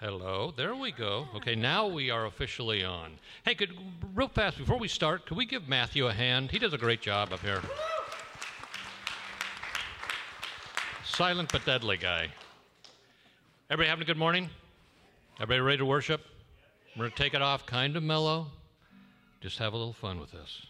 Hello, there we go. Okay, now we are officially on. Hey, real fast, before we start, could we give Matthew a hand? He does a great job up here. Silent but deadly guy. Everybody having a good morning? Everybody ready to worship? We're going to take it off kind of mellow. Just have a little fun with this.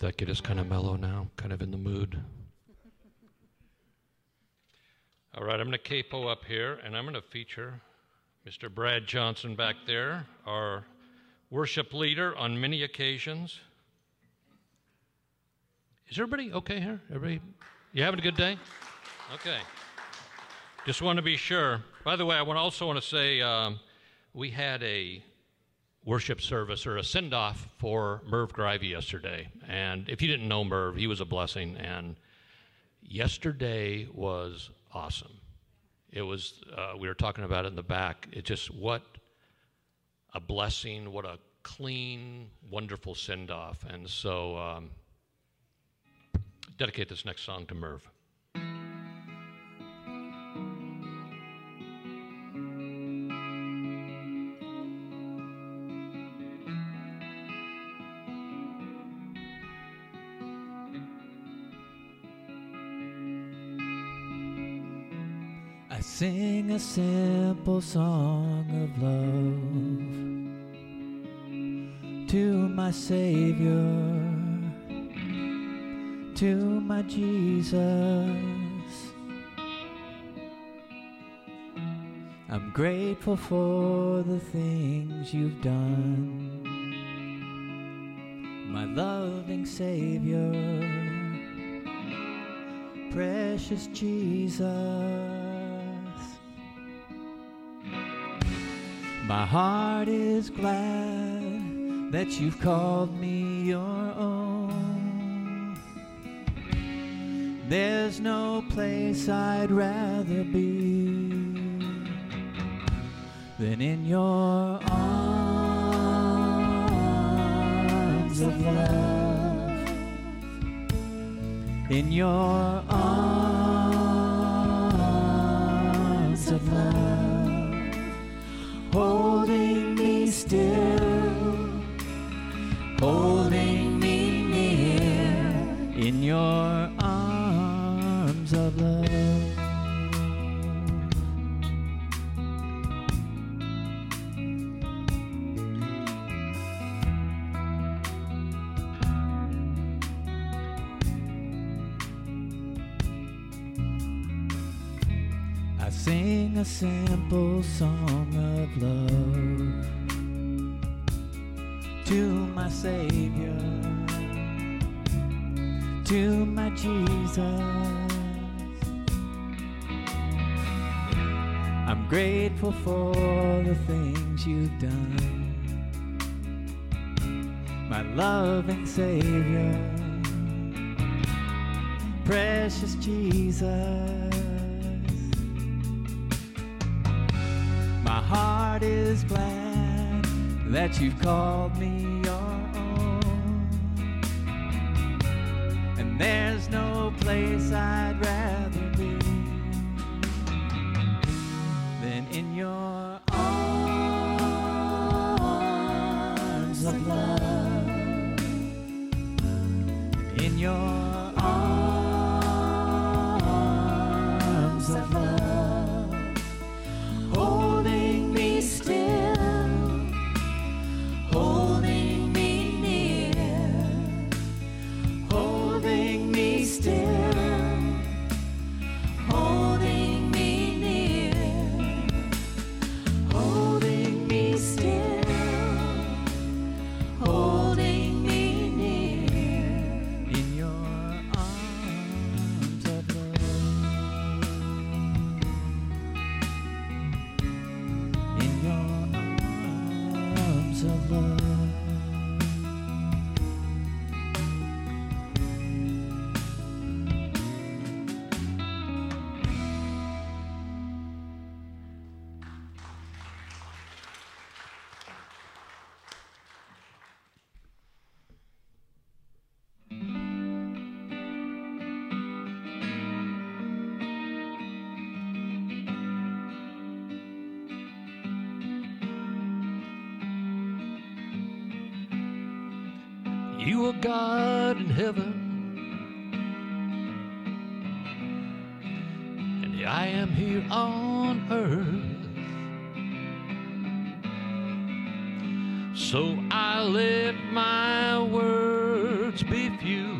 That kid is kind of mellow now, kind of in the mood. All right, I'm going to capo up here, and I'm going to feature Mr. Brad Johnson back there, our worship leader on many occasions. Is everybody okay here? Everybody, you having a good day? Okay. Just want to be sure. By the way, I also want to say we had a worship service or a send-off for Merv Grivey yesterday. And if you didn't know Merv, he was a blessing. And yesterday was awesome. It was, we were talking about it in the back. It just, what a blessing, what a clean, wonderful send-off. And so dedicate this next song to Merv. I Sing a simple song of love to my Savior, to my Jesus. I'm grateful for the things you've done, my loving Savior, precious Jesus. My heart is glad that you've called me your own. There's no place I'd rather be than in your arms of love. In your arms of love. Holding me still, holding me near, in your arms of love. Sing a simple song of love to my Savior, to my Jesus. I'm grateful for the things you've done, my loving Savior, precious Jesus. My heart is glad that you've called me your own, and there's no place I'd rather be than in your arms of love, in your arms of love. Still holding me near, holding me still, holding me near, holding me still, holding me near, in your arms of love. In your of love. You are God in heaven, and I am here on earth. So I let my words be few,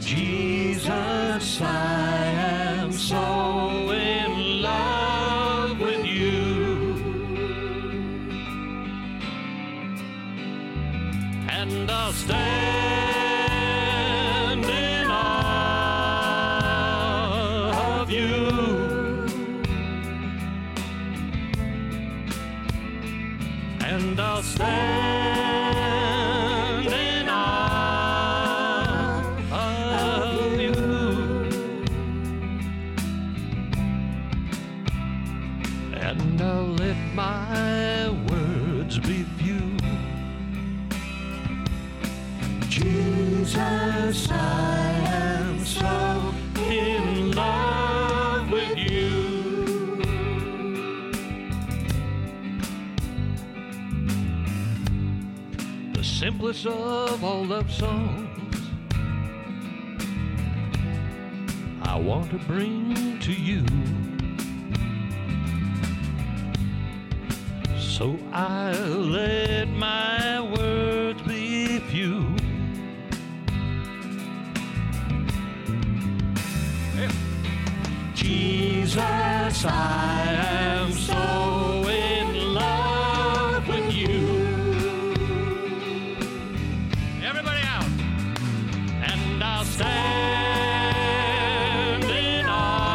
Jesus, I am so in love with you. And I'll stand in awe of you. And I'll stand in awe of you. And I'll let my words be few. Jesus, I am so in love with you. The simplest of all love songs want to bring to you. So I let my words be few. Hey. Jesus, I am so in love with you. Everybody out. And I'll stand in awe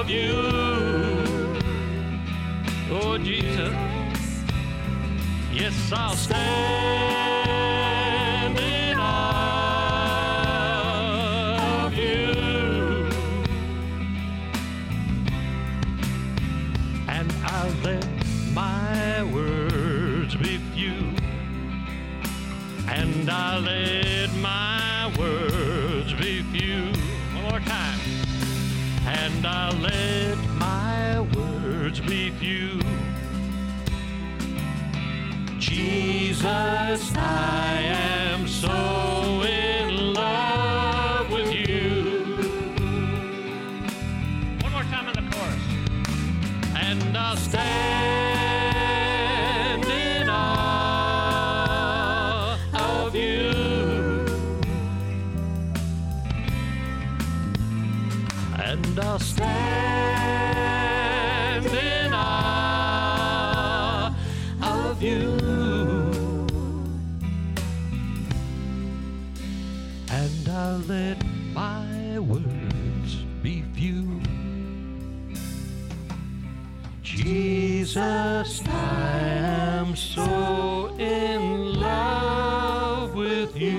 of you. Oh, Jesus. Yes, I'll stand in awe of you. And I'll let my words be few. And I'll let my words be few. One more time. And I'll let my words be few. Jesus, I am so in love with you. One more time in the chorus. And I'll stand in awe of you. And I'll stand in awe of you. I'll let my words be few. Jesus, I am so in love with you.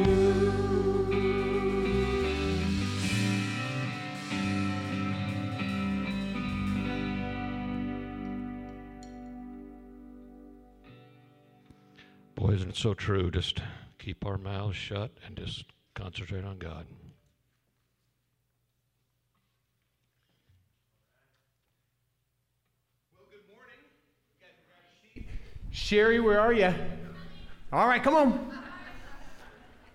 Boy, isn't it so true? Just keep our mouths shut and just concentrate on God. Well, good morning. You guys can grab a seat. Sherry, where are you? All right, come on.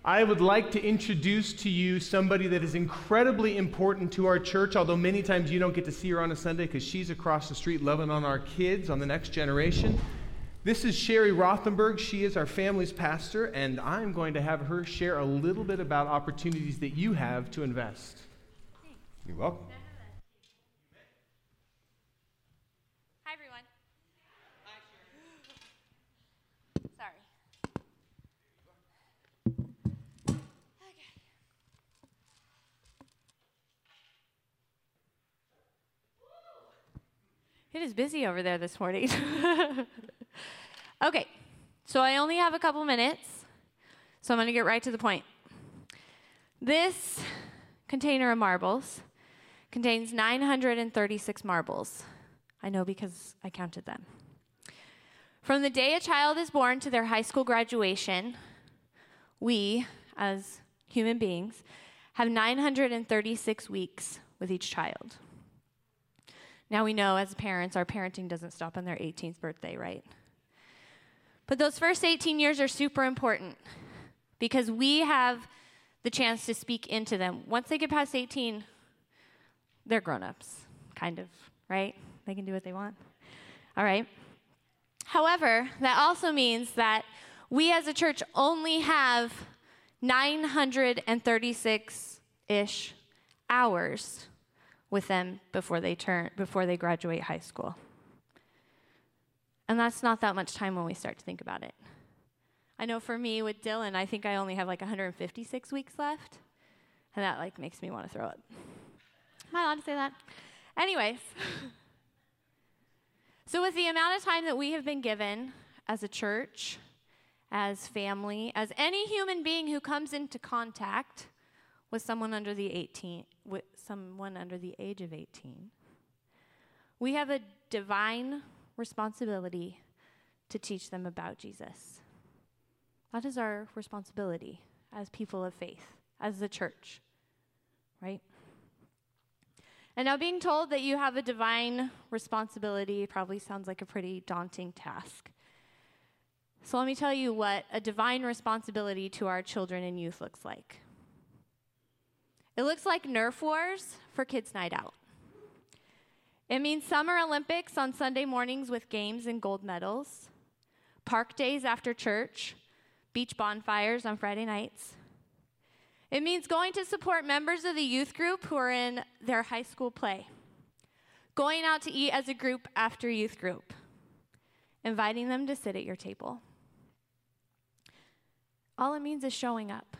I would like to introduce to you somebody that is incredibly important to our church, although many times you don't get to see her on a Sunday because she's across the street loving on our kids, on the next generation. This is Sherry Rothenberg. She is our family's pastor, and I'm going to have her share a little bit about opportunities that you have to invest. Thanks. You're welcome. Hi, everyone. Hi, Sherry. Sorry. Okay. It is busy over there this morning. Okay, so I only have a couple minutes, so I'm going to get right to the point. This container of marbles contains 936 marbles. I know because I counted them. From the day a child is born to their high school graduation, we, as human beings, have 936 weeks with each child. Now we know as parents, our parenting doesn't stop on their 18th birthday, right? But those first 18 years are super important because we have the chance to speak into them. Once they get past 18, they're grown-ups, kind of, right? They can do what they want. All right. However, that also means that we as a church only have 936-ish hours with them before they graduate high school. And that's not that much time when we start to think about it. I know for me with Dylan, I think I only have like 156 weeks left. And that like makes me want to throw up. Am I allowed to say that? Anyways. So with the amount of time that we have been given as a church, as family, as any human being who comes into contact with someone under the age of 18, we have a divine responsibility to teach them about Jesus. That is our responsibility as people of faith, as the church, right? And now being told that you have a divine responsibility probably sounds like a pretty daunting task. So let me tell you what a divine responsibility to our children and youth looks like. It looks like Nerf wars for kids' night out. It means Summer Olympics on Sunday mornings with games and gold medals, park days after church, beach bonfires on Friday nights. It means going to support members of the youth group who are in their high school play, going out to eat as a group after youth group, inviting them to sit at your table. All it means is showing up.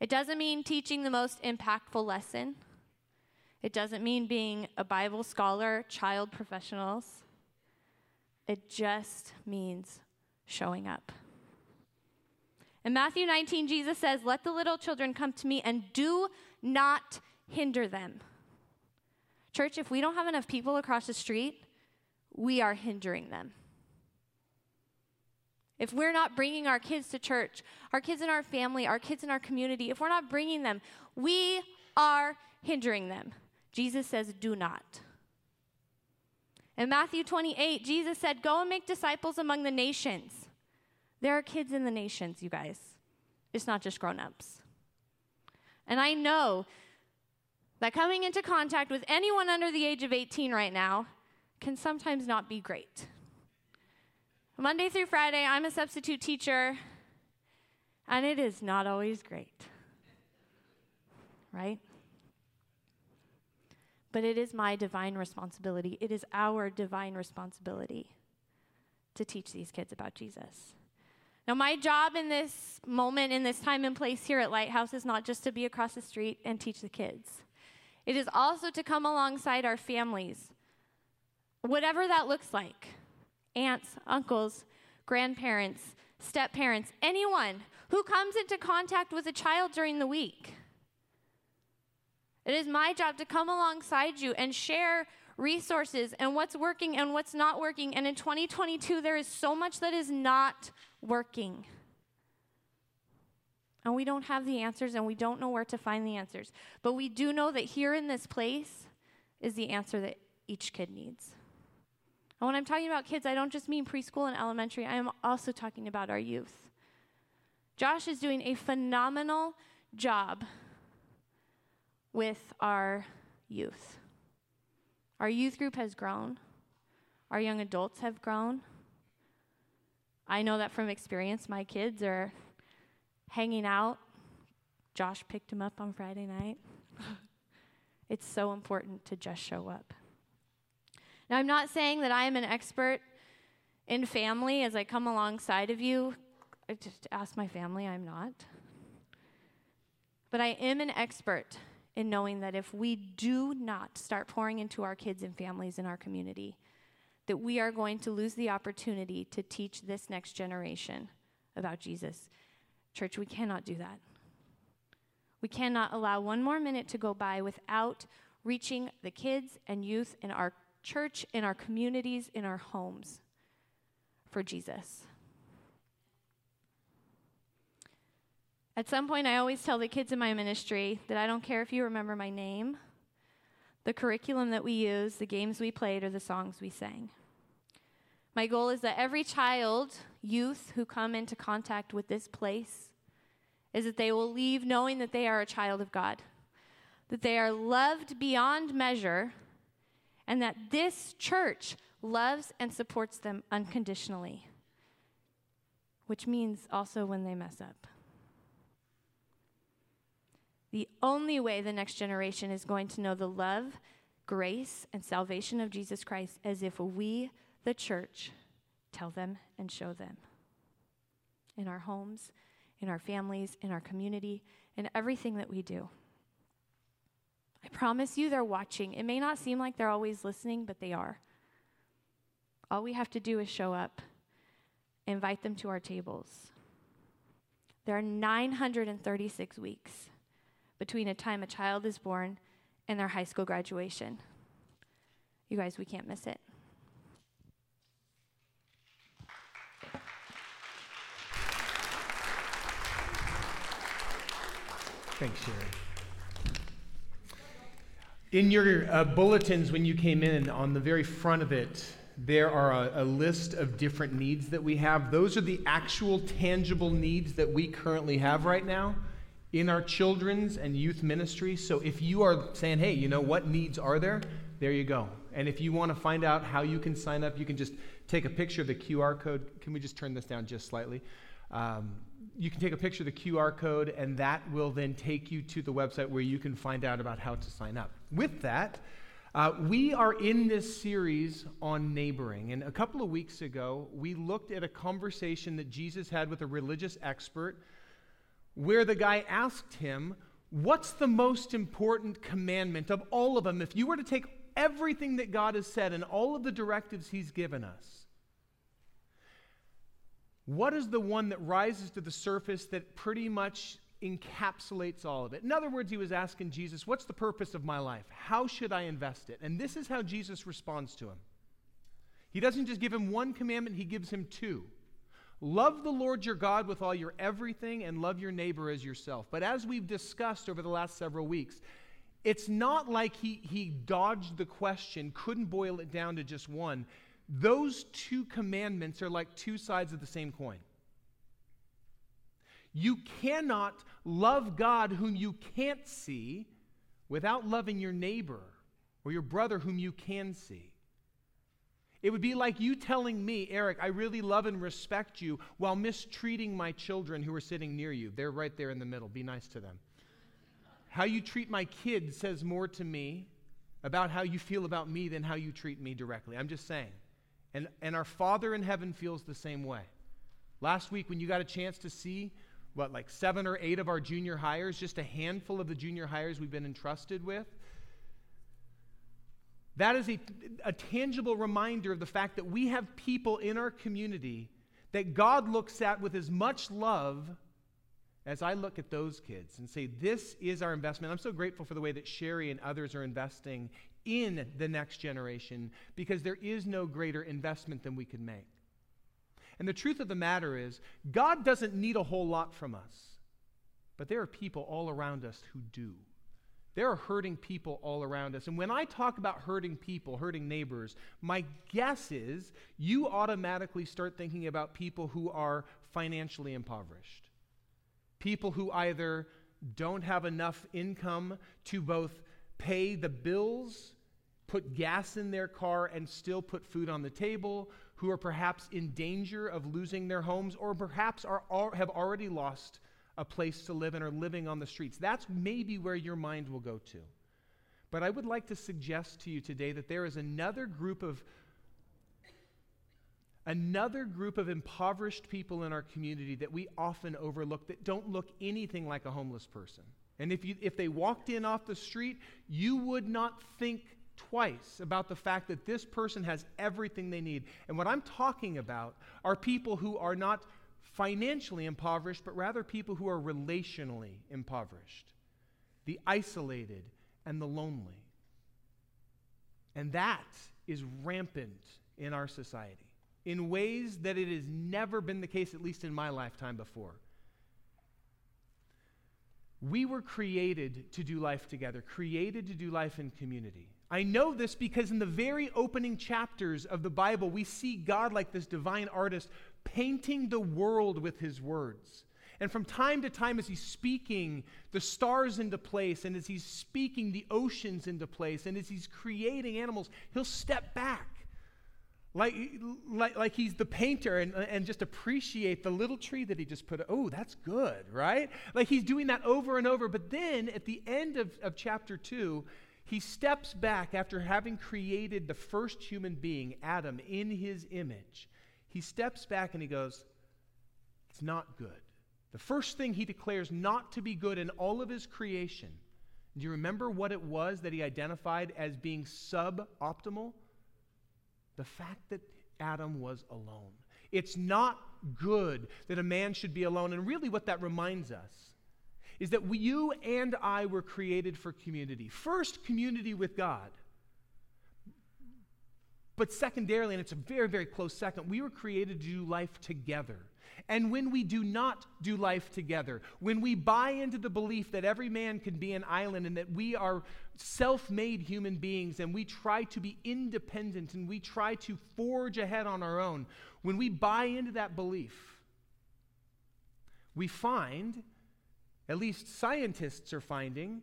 It doesn't mean teaching the most impactful lesson. It doesn't mean being a Bible scholar, child professionals. It just means showing up. In Matthew 19, Jesus says, "Let the little children come to me and do not hinder them." Church, if we don't have enough people across the street, we are hindering them. If we're not bringing our kids to church, our kids in our family, our kids in our community, if we're not bringing them, we are hindering them. Jesus says, do not. In Matthew 28, Jesus said, "Go and make disciples among the nations." There are kids in the nations, you guys. It's not just grown-ups. And I know that coming into contact with anyone under the age of 18 right now can sometimes not be great. Monday through Friday, I'm a substitute teacher, and it is not always great, right? But it is my divine responsibility. It is our divine responsibility to teach these kids about Jesus. Now, my job in this moment, in this time and place here at Lighthouse, is not just to be across the street and teach the kids. It is also to come alongside our families, whatever that looks like. Aunts, uncles, grandparents, step-parents, anyone who comes into contact with a child during the week. It is my job to come alongside you and share resources and what's working and what's not working. And in 2022, there is so much that is not working. And we don't have the answers, and we don't know where to find the answers. But we do know that here in this place is the answer that each kid needs. And when I'm talking about kids, I don't just mean preschool and elementary. I am also talking about our youth. Josh is doing a phenomenal job with our youth. Our youth group has grown. Our young adults have grown. I know that from experience. My kids are hanging out. Josh picked him up on Friday night. It's so important to just show up. Now, I'm not saying that I am an expert in family as I come alongside of you. I just ask my family, I'm not. But I am an expert in knowing that if we do not start pouring into our kids and families in our community, that we are going to lose the opportunity to teach this next generation about Jesus. Church, we cannot do that. We cannot allow one more minute to go by without reaching the kids and youth in our church, in our communities, in our homes for Jesus. At some point, I always tell the kids in my ministry that I don't care if you remember my name, the curriculum that we use, the games we played, or the songs we sang. My goal is that every child, youth who come into contact with this place is that they will leave knowing that they are a child of God, that they are loved beyond measure, and that this church loves and supports them unconditionally, which means also when they mess up. The only way the next generation is going to know the love, grace, and salvation of Jesus Christ is if we, the church, tell them and show them. In our homes, in our families, in our community, in everything that we do. I promise you they're watching. It may not seem like they're always listening, but they are. All we have to do is show up, invite them to our tables. There are 936 weeks between the time a child is born and their high school graduation. You guys, we can't miss it. Thanks, Sherry. In your bulletins when you came in, on the very front of it, there are a list of different needs that we have. Those are the actual tangible needs that we currently have right now in our children's and youth ministry. So if you are saying, hey, you know, what needs are there? There you go. And if you want to find out how you can sign up, you can just take a picture of the QR code. Can we just turn this down just slightly? You can take a picture of the QR code, and that will then take you to the website where you can find out about how to sign up. With that, we are in this series on neighboring, and a couple of weeks ago, we looked at a conversation that Jesus had with a religious expert where the guy asked him, what's the most important commandment of all of them? If you were to take everything that God has said and all of the directives he's given us, what is the one that rises to the surface that pretty much encapsulates all of it? In other words, he was asking Jesus, what's the purpose of my life? How should I invest it? And this is how Jesus responds to him. He doesn't just give him one commandment, he gives him two. Love the Lord your God with all your everything and love your neighbor as yourself. But as we've discussed over the last several weeks, it's not like he dodged the question, couldn't boil it down to just one. Those two commandments are like two sides of the same coin. You cannot love God whom you can't see without loving your neighbor or your brother whom you can see. It would be like you telling me, Eric, I really love and respect you, while mistreating my children who are sitting near you. They're right there in the middle. Be nice to them. How you treat my kids says more to me about how you feel about me than how you treat me directly. I'm just saying. And our Father in heaven feels the same way. Last week when you got a chance to see like 7 or 8 of our junior hires, just a handful of the junior hires we've been entrusted with. That is a tangible reminder of the fact that we have people in our community that God looks at with as much love as I look at those kids and say, this is our investment. I'm so grateful for the way that Sherry and others are investing in the next generation, because there is no greater investment than we can make. And the truth of the matter is, God doesn't need a whole lot from us, but there are people all around us who do. There are hurting people all around us. And when I talk about hurting people, hurting neighbors, my guess is you automatically start thinking about people who are financially impoverished. People who either don't have enough income to both pay the bills, put gas in their car, and still put food on the table, who are perhaps in danger of losing their homes, or perhaps have already lost a place to live and are living on the streets. That's maybe where your mind will go to. But I would like to suggest to you today that there is another group of impoverished people in our community that we often overlook, that don't look anything like a homeless person. And if they walked in off the street, you would not think twice about the fact that this person has everything they need. And what I'm talking about are people who are not financially impoverished, but rather people who are relationally impoverished, the isolated and the lonely. And that is rampant in our society in ways that it has never been the case, at least in my lifetime before. We were created to do life together, created to do life in community. I know this because in the very opening chapters of the Bible, we see God like this divine artist painting the world with his words. And from time to time, as he's speaking the stars into place, and as he's speaking the oceans into place, and as he's creating animals, he'll step back like he's the painter and just appreciate the little tree that he just put. Oh, that's good, right? Like he's doing that over and over. But then at the end of chapter 2, he steps back after having created the first human being, Adam, in his image. He steps back and he goes, it's not good. The first thing he declares not to be good in all of his creation. Do you remember what it was that he identified as being suboptimal? The fact that Adam was alone. It's not good that a man should be alone. And really what that reminds us is that you and I were created for community. First, community with God. But secondarily, and it's a very, very close second, we were created to do life together. And when we do not do life together, when we buy into the belief that every man can be an island and that we are self-made human beings and we try to be independent and we try to forge ahead on our own, when we buy into that belief, we find At least scientists are finding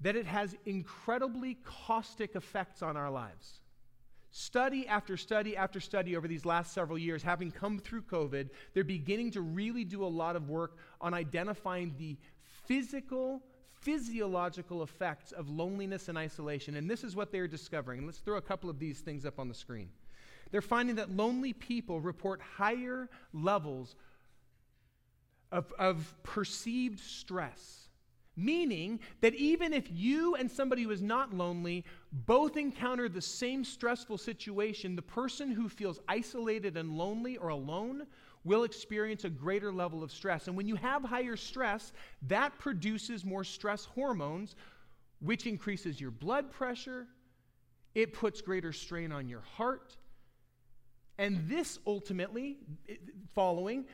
that it has incredibly caustic effects on our lives. Study after study after study over these last several years, having come through COVID, they're beginning to really do a lot of work on identifying the physiological effects of loneliness and isolation. And this is what they're discovering. And let's throw a couple of these things up on the screen. They're finding that lonely people report higher levels of perceived stress, meaning that even if you and somebody who is not lonely both encounter the same stressful situation, the person who feels isolated and lonely or alone will experience a greater level of stress. And when you have higher stress, that produces more stress hormones, which increases your blood pressure. It puts greater strain on your heart. And this ultimately, following,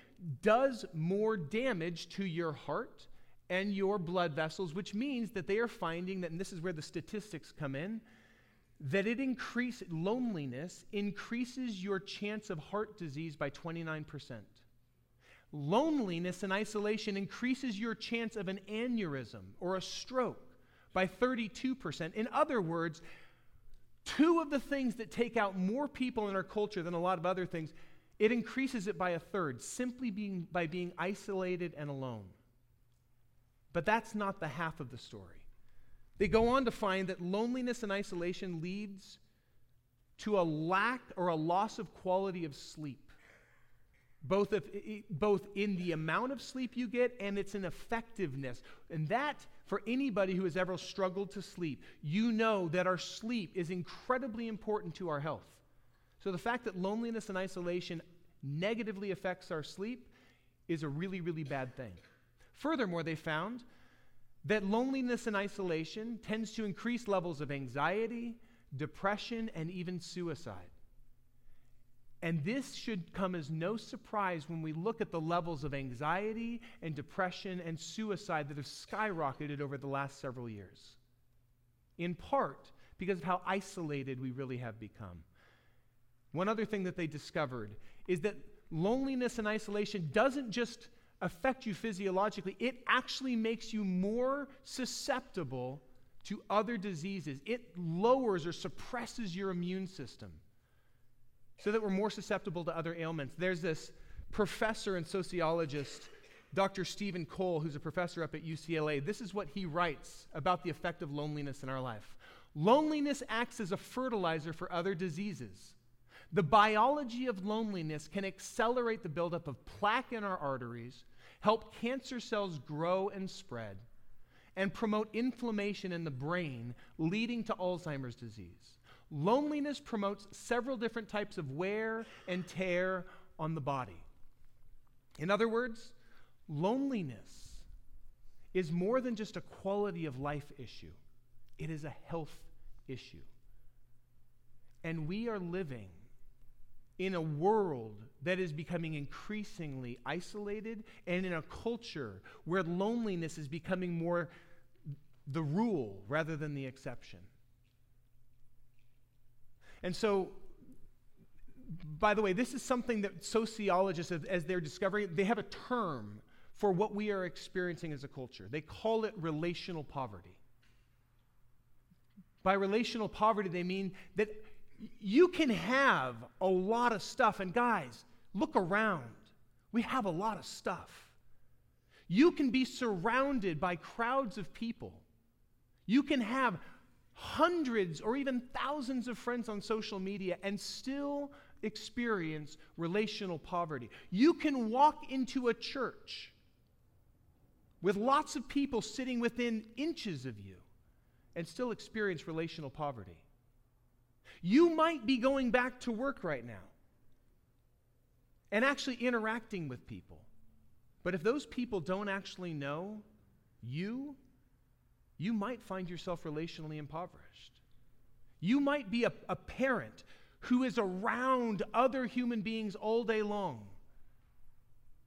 does more damage to your heart and your blood vessels, which means that they are finding that, and this is where the statistics come in, that it loneliness increases your chance of heart disease by 29%. Loneliness and isolation increases your chance of an aneurysm or a stroke by 32%. In other words, two of the things that take out more people in our culture than a lot of other things, it increases it by a third, simply by being isolated and alone. But that's not the half of the story. They go on to find that loneliness and isolation leads to a lack or a loss of quality of sleep, both in the amount of sleep you get and its ineffectiveness. And that, for anybody who has ever struggled to sleep, you know that our sleep is incredibly important to our health. So the fact that loneliness and isolation negatively affects our sleep is a really, really bad thing. Furthermore, they found that loneliness and isolation tends to increase levels of anxiety, depression, and even suicide. And this should come as no surprise when we look at the levels of anxiety and depression and suicide that have skyrocketed over the last several years, in part because of how isolated we really have become. One other thing that they discovered is that loneliness and isolation doesn't just affect you physiologically, it actually makes you more susceptible to other diseases. It lowers or suppresses your immune system so that we're more susceptible to other ailments. There's this professor and sociologist, Dr. Stephen Cole, who's a professor up at UCLA. This is what he writes about the effect of loneliness in our life. Loneliness acts as a fertilizer for other diseases. The biology of loneliness can accelerate the buildup of plaque in our arteries, help cancer cells grow and spread, and promote inflammation in the brain, leading to Alzheimer's disease. Loneliness promotes several different types of wear and tear on the body. In other words, loneliness is more than just a quality of life issue. It is a health issue. And we are living in a world that is becoming increasingly isolated, and in a culture where loneliness is becoming more the rule rather than the exception. And so, by the way, this is something that sociologists, as they're discovering, they have a term for what we are experiencing as a culture. They call it relational poverty. By relational poverty, they mean that you can have a lot of stuff, and guys, look around. We have a lot of stuff. You can be surrounded by crowds of people. You can have hundreds or even thousands of friends on social media and still experience relational poverty. You can walk into a church with lots of people sitting within inches of you and still experience relational poverty. You might be going back to work right now and actually interacting with people. But if those people don't actually know you, you might find yourself relationally impoverished. You might be a parent who is around other human beings all day long,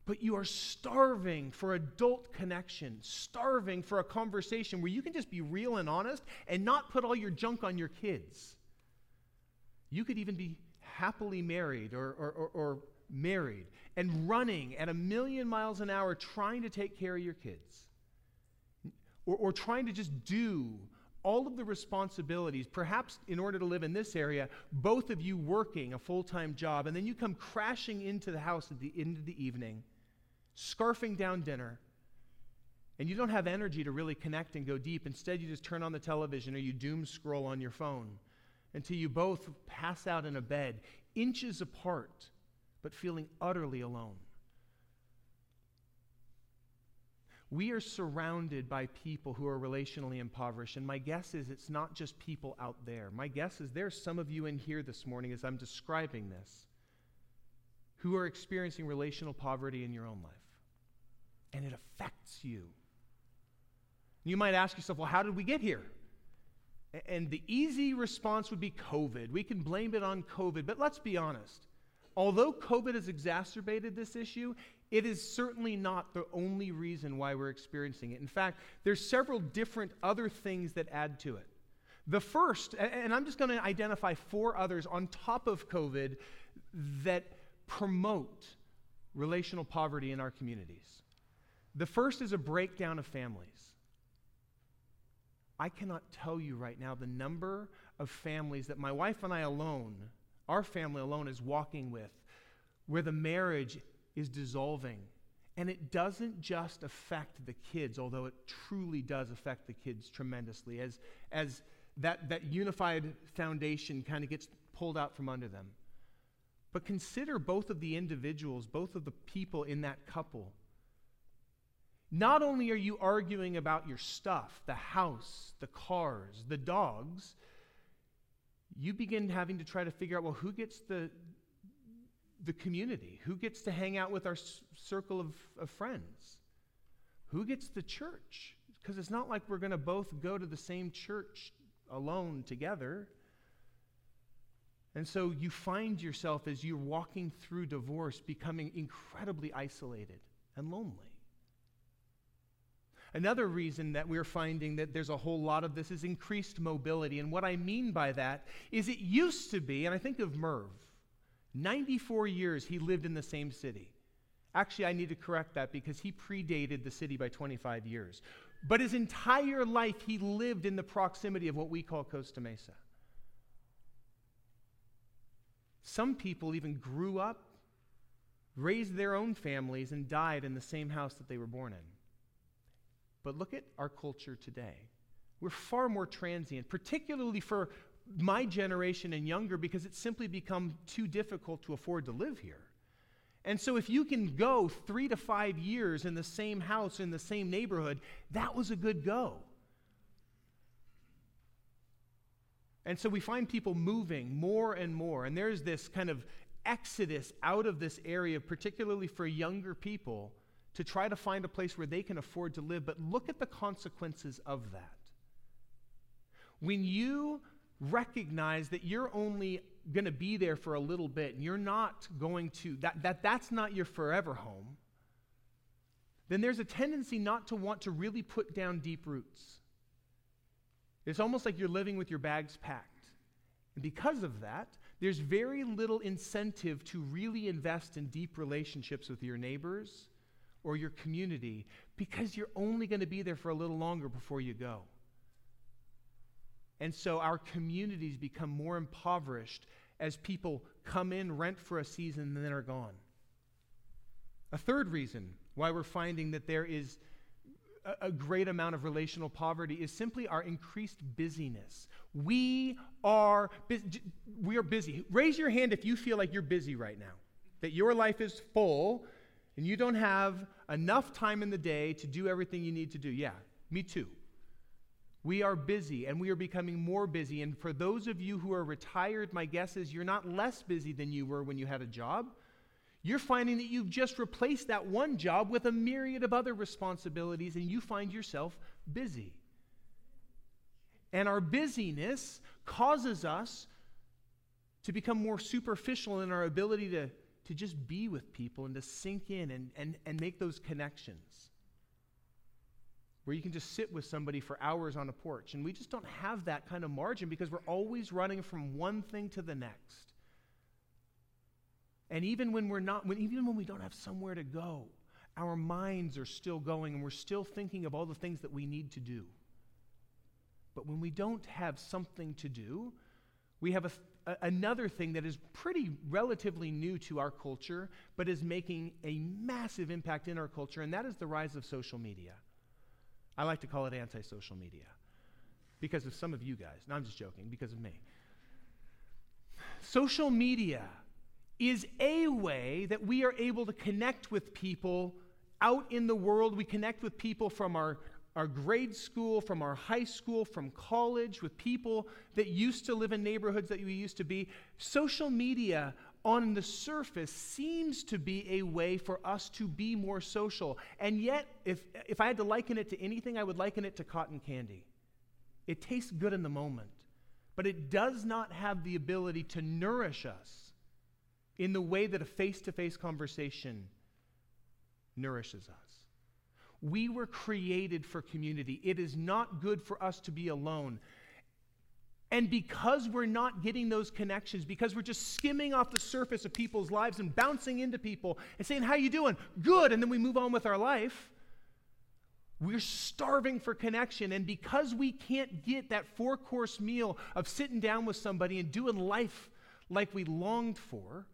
but you are starving for adult connection, starving for a conversation where you can just be real and honest and not put all your junk on your kids. You could even be happily married or married and running at 1,000,000 miles an hour trying to take care of your kids. or trying to just do all of the responsibilities, perhaps in order to live in this area, both of you working a full-time job, and then you come crashing into the house at the end of the evening, scarfing down dinner, and you don't have energy to really connect and go deep. Instead, you just turn on the television or you doom scroll on your phone until you both pass out in a bed, inches apart, but feeling utterly alone. We are surrounded by people who are relationally impoverished, and my guess is it's not just people out there. My guess is there's some of you in here this morning as I'm describing this who are experiencing relational poverty in your own life, and it affects you. You might ask yourself, well, how did we get here? And the easy response would be COVID. We can blame it on COVID, but let's be honest. Although COVID has exacerbated this issue, it is certainly not the only reason why we're experiencing it. In fact, there's several different other things that add to it. The first, and I'm just going to identify four others on top of COVID that promote relational poverty in our communities. The first is a breakdown of families. I cannot tell you right now the number of families that my wife and I alone, our family alone, is walking with, where the marriage is dissolving. And it doesn't just affect the kids, although it truly does affect the kids tremendously as that unified foundation kind of gets pulled out from under them. But consider both of the individuals, both of the people in that couple. Not only are you arguing about your stuff, the house, the cars, the dogs, you begin having to try to figure out, well, who gets the community? Who gets to hang out with our circle of friends? Who gets the church? Because it's not like we're going to both go to the same church alone together. And so you find yourself, as you're walking through divorce, becoming incredibly isolated and lonely. Another reason that we're finding that there's a whole lot of this is increased mobility. And what I mean by that is it used to be, and I think of Merv, 94 years he lived in the same city. Actually, I need to correct that because he predated the city by 25 years. But his entire life he lived in the proximity of what we call Costa Mesa. Some people even grew up, raised their own families, and died in the same house that they were born in. But look at our culture today. We're far more transient, particularly for my generation and younger, because it's simply become too difficult to afford to live here. And so if you can go 3 to 5 years in the same house, in the same neighborhood, that was a good go. And so we find people moving more and more, and there's this kind of exodus out of this area, particularly for younger people, to try to find a place where they can afford to live. But look at the consequences of that. When you recognize that you're only going to be there for a little bit, and you're not going to, that's not your forever home, then there's a tendency not to want to really put down deep roots. It's almost like you're living with your bags packed. And because of that, there's very little incentive to really invest in deep relationships with your neighbors or your community, because you're only going to be there for a little longer before you go. And so our communities become more impoverished as people come in, rent for a season, and then are gone. A third reason why we're finding that there is a great amount of relational poverty is simply our increased busyness. We are busy. Raise your hand if you feel like you're busy right now, that your life is full, and you don't have enough time in the day to do everything you need to do. Yeah, me too. We are busy, and we are becoming more busy. And for those of you who are retired, my guess is you're not less busy than you were when you had a job. You're finding that you've just replaced that one job with a myriad of other responsibilities, and you find yourself busy. And our busyness causes us to become more superficial in our ability to just be with people and to sink in and make those connections where you can just sit with somebody for hours on a porch. And we just don't have that kind of margin because we're always running from one thing to the next. And even when we don't have somewhere to go, our minds are still going and we're still thinking of all the things that we need to do. But when we don't have something to do, we have another thing that is pretty relatively new to our culture, but is making a massive impact in our culture, and that is the rise of social media. I like to call it anti-social media because of some of you guys. No, I'm just joking, because of me. Social media is a way that we are able to connect with people out in the world. We connect with people from our grade school, from our high school, from college, with people that used to live in neighborhoods that we used to be. Social media on the surface seems to be a way for us to be more social. And yet, if I had to liken it to anything, I would liken it to cotton candy. It tastes good in the moment, but it does not have the ability to nourish us in the way that a face-to-face conversation nourishes us. We were created for community. It is not good for us to be alone. And because we're not getting those connections, because we're just skimming off the surface of people's lives and bouncing into people and saying, "How you doing? Good," and then we move on with our life, we're starving for connection. And because we can't get that four-course meal of sitting down with somebody and doing life like we longed for,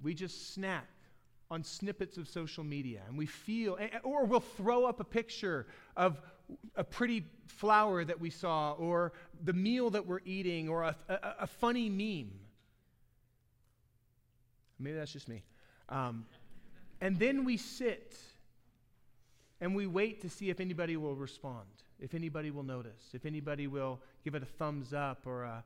we just snack on snippets of social media, and we feel, or we'll throw up a picture of a pretty flower that we saw, or the meal that we're eating, or a funny meme. Maybe that's just me. And then we sit and we wait to see if anybody will respond, if anybody will notice, if anybody will give it a thumbs up or a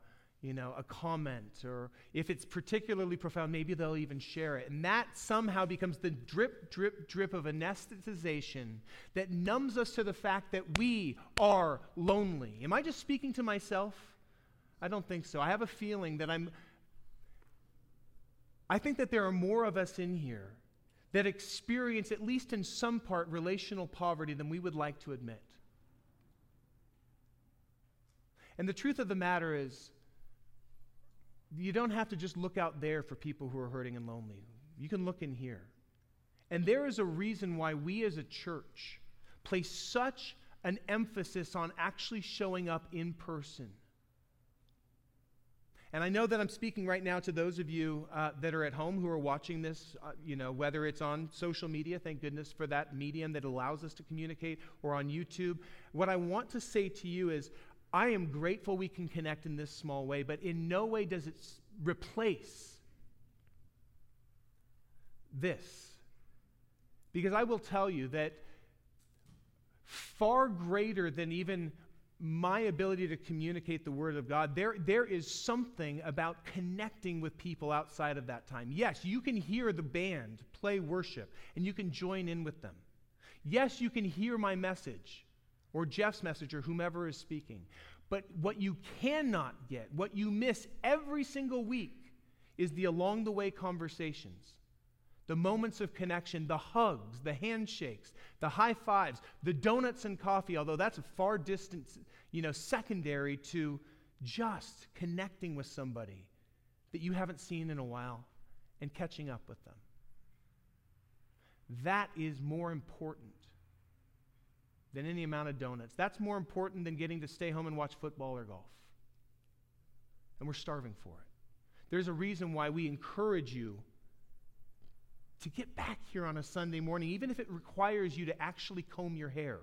comment, or if it's particularly profound, maybe they'll even share it. And that somehow becomes the drip, drip, drip of anesthetization that numbs us to the fact that we are lonely. Am I just speaking to myself? I don't think so. I have a feeling that I think that there are more of us in here that experience, at least in some part, relational poverty than we would like to admit. And the truth of the matter is, you don't have to just look out there for people who are hurting and lonely. You can look in here. And there is a reason why we as a church place such an emphasis on actually showing up in person. And I know that I'm speaking right now to those of you that are at home who are watching this, whether it's on social media, thank goodness for that medium that allows us to communicate, or on YouTube. What I want to say to you is, I am grateful we can connect in this small way, but in no way does it replace this. Because I will tell you that far greater than even my ability to communicate the Word of God, there is something about connecting with people outside of that time. Yes, you can hear the band play worship, and you can join in with them. Yes, you can hear my message, or Jeff's message, or whomever is speaking. But what you cannot get, what you miss every single week, is the along-the-way conversations, the moments of connection, the hugs, the handshakes, the high fives, the donuts and coffee, although that's a far distant, secondary to just connecting with somebody that you haven't seen in a while and catching up with them. That is more important than any amount of donuts. That's more important than getting to stay home and watch football or golf. And we're starving for it. There's a reason why we encourage you to get back here on a Sunday morning, even if it requires you to actually comb your hair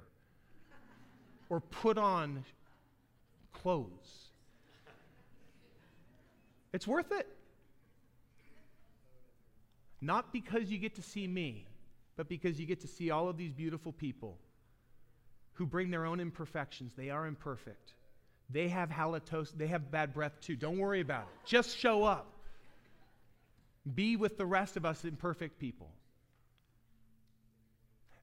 or put on clothes. It's worth it. Not because you get to see me, but because you get to see all of these beautiful people who bring their own imperfections. They are imperfect. They have halitosis. They have bad breath too. Don't worry about it. Just show up. Be with the rest of us imperfect people.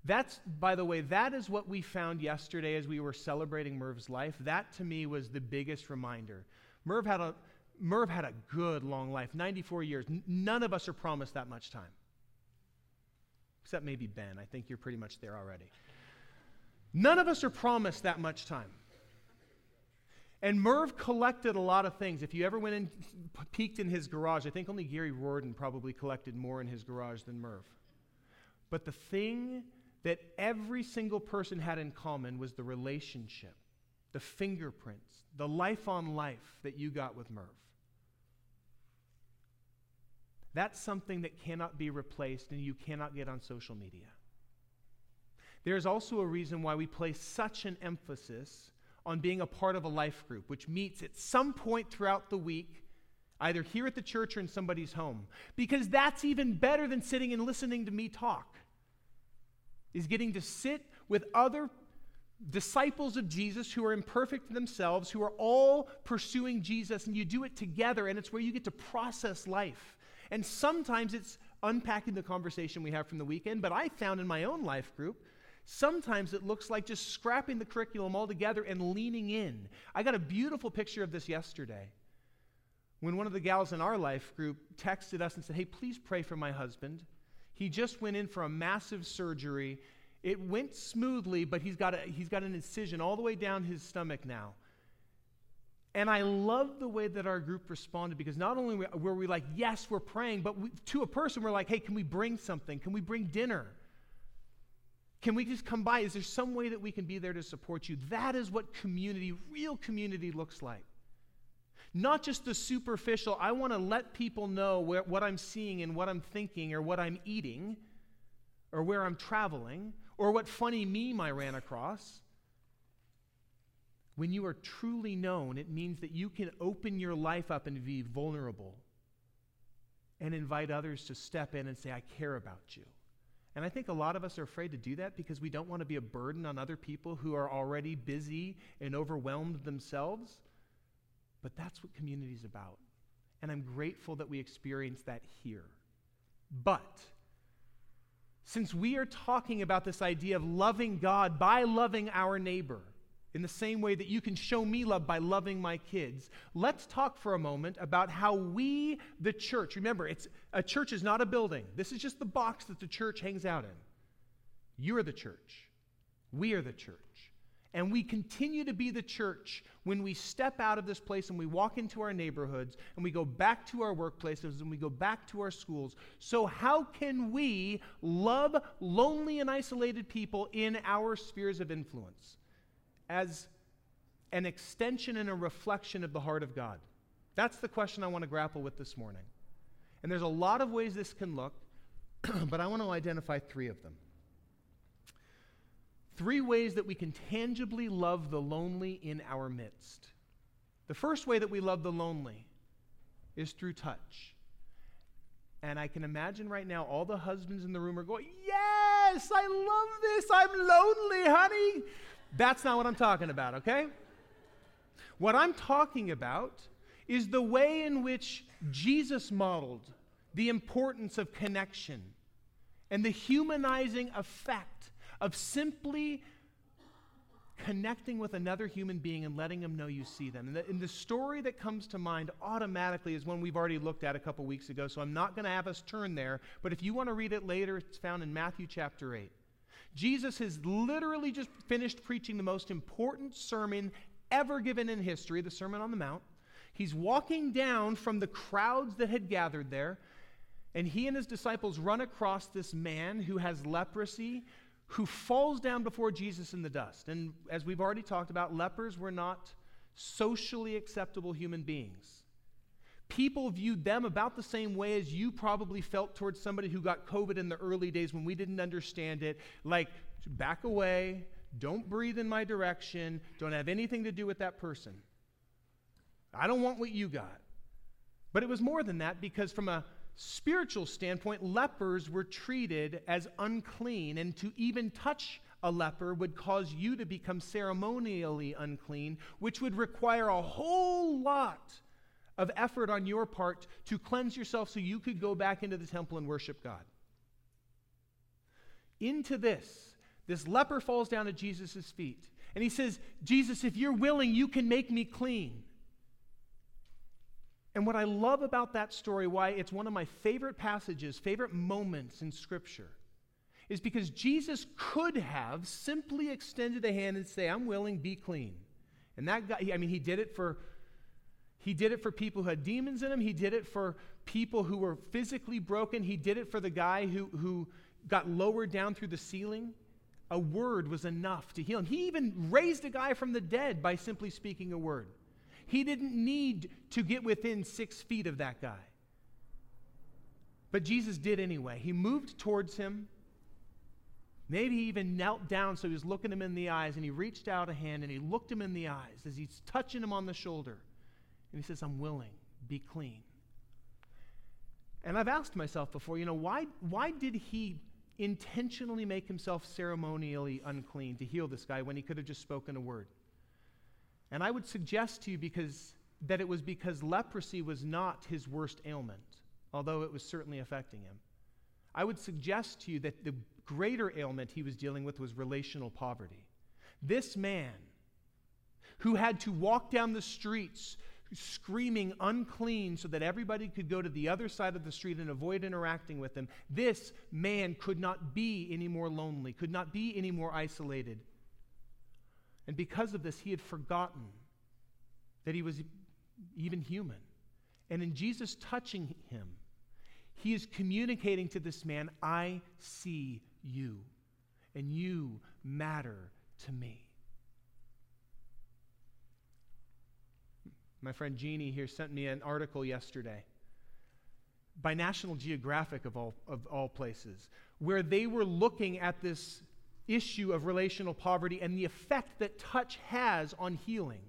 That's, by the way, that is what we found yesterday as we were celebrating Merv's life. That to me was the biggest reminder. Merv had a good long life, 94 years. None of us are promised that much time. Except maybe Ben. I think you're pretty much there already. None of us are promised that much time. And Merv collected a lot of things. If you ever went and peeked in his garage, I think only Gary Rorden probably collected more in his garage than Merv. But the thing that every single person had in common was the relationship, the fingerprints, the life on life that you got with Merv. That's something that cannot be replaced and you cannot get on social media. There's also a reason why we place such an emphasis on being a part of a life group, which meets at some point throughout the week, either here at the church or in somebody's home, because that's even better than sitting and listening to me talk, is getting to sit with other disciples of Jesus who are imperfect themselves, who are all pursuing Jesus, and you do it together, and it's where you get to process life. And sometimes it's unpacking the conversation we have from the weekend, but I found in my own life group, sometimes it looks like just scrapping the curriculum altogether and leaning in. I got a beautiful picture of this yesterday when one of the gals in our life group texted us and said, "Hey, please pray for my husband. He just went in for a massive surgery. It went smoothly, but he's got an incision all the way down his stomach now." And I love the way that our group responded, because not only were we like, yes, we're praying, but to a person we're like, hey, can we bring something? Can we bring dinner? Can we just come by? Is there some way that we can be there to support you? That is what community, real community, looks like. Not just the superficial, I want to let people know what I'm seeing and what I'm thinking or what I'm eating or where I'm traveling or what funny meme I ran across. When you are truly known, it means that you can open your life up and be vulnerable and invite others to step in and say, I care about you. And I think a lot of us are afraid to do that because we don't want to be a burden on other people who are already busy and overwhelmed themselves. But that's what community is about. And I'm grateful that we experience that here. But since we are talking about this idea of loving God by loving our neighbor, in the same way that you can show me love by loving my kids, let's talk for a moment about how we, the church, remember, it's a church is not a building. This is just the box that the church hangs out in. You are the church. We are the church. And we continue to be the church when we step out of this place and we walk into our neighborhoods and we go back to our workplaces and we go back to our schools. So how can we love lonely and isolated people in our spheres of influence? As an extension and a reflection of the heart of God. That's the question I want to grapple with this morning. And there's a lot of ways this can look, but I want to identify three of them. Three ways that we can tangibly love the lonely in our midst. The first way that we love the lonely is through touch. And I can imagine right now all the husbands in the room are going, yes, I love this, I'm lonely, honey. That's not what I'm talking about, okay? What I'm talking about is the way in which Jesus modeled the importance of connection and the humanizing effect of simply connecting with another human being and letting them know you see them. And the story that comes to mind automatically is one we've already looked at a couple weeks ago, so I'm not going to have us turn there, but if you want to read it later, it's found in Matthew chapter 8. Jesus has literally just finished preaching the most important sermon ever given in history, the Sermon on the Mount. He's walking down from the crowds that had gathered there, and he and his disciples run across this man who has leprosy, who falls down before Jesus in the dust. And as we've already talked about, lepers were not socially acceptable human beings. People viewed them about the same way as you probably felt towards somebody who got COVID in the early days when we didn't understand it. Like, back away, don't breathe in my direction, don't have anything to do with that person. I don't want what you got. But it was more than that, because from a spiritual standpoint, lepers were treated as unclean, and to even touch a leper would cause you to become ceremonially unclean, which would require a whole lot of effort on your part to cleanse yourself so you could go back into the temple and worship God. Into this leper falls down at Jesus' feet, and he says, Jesus, if you're willing, you can make me clean. And what I love about that story, why it's one of my favorite passages, favorite moments in Scripture, is because Jesus could have simply extended a hand and say, I'm willing, be clean. And that guy, He did it for people who had demons in him. He did it for people who were physically broken. He did it for the guy who got lowered down through the ceiling, a word was enough to heal him. He even raised a guy from the dead by simply speaking a word. He didn't need to get within 6 feet of that guy. But Jesus did anyway. He moved towards him. Maybe he even knelt down so he was looking him in the eyes, and he reached out a hand and he looked him in the eyes as he's touching him on the shoulder. And he says, "I'm willing, be clean." And I've asked myself before, why did he intentionally make himself ceremonially unclean to heal this guy when he could have just spoken a word? And I would suggest to you that it was because leprosy was not his worst ailment, although it was certainly affecting him. I would suggest to you that the greater ailment he was dealing with was relational poverty. This man who had to walk down the streets screaming unclean so that everybody could go to the other side of the street and avoid interacting with him, this man could not be any more lonely, could not be any more isolated. And because of this, he had forgotten that he was even human. And in Jesus touching him, he is communicating to this man, "I see you, and you matter to me." My friend Jeannie here sent me an article yesterday by National Geographic of all places, where they were looking at this issue of relational poverty and the effect that touch has on healing.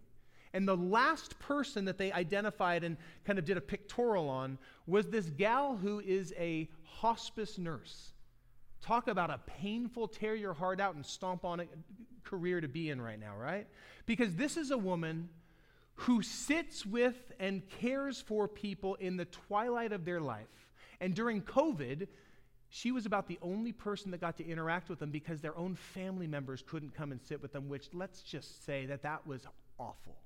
And the last person that they identified and kind of did a pictorial on was this gal who is a hospice nurse. Talk about a painful, tear your heart out and stomp on it career to be in right now, right? Because this is a woman who sits with and cares for people in the twilight of their life. And during COVID, she was about the only person that got to interact with them because their own family members couldn't come and sit with them, which, let's just say that was awful.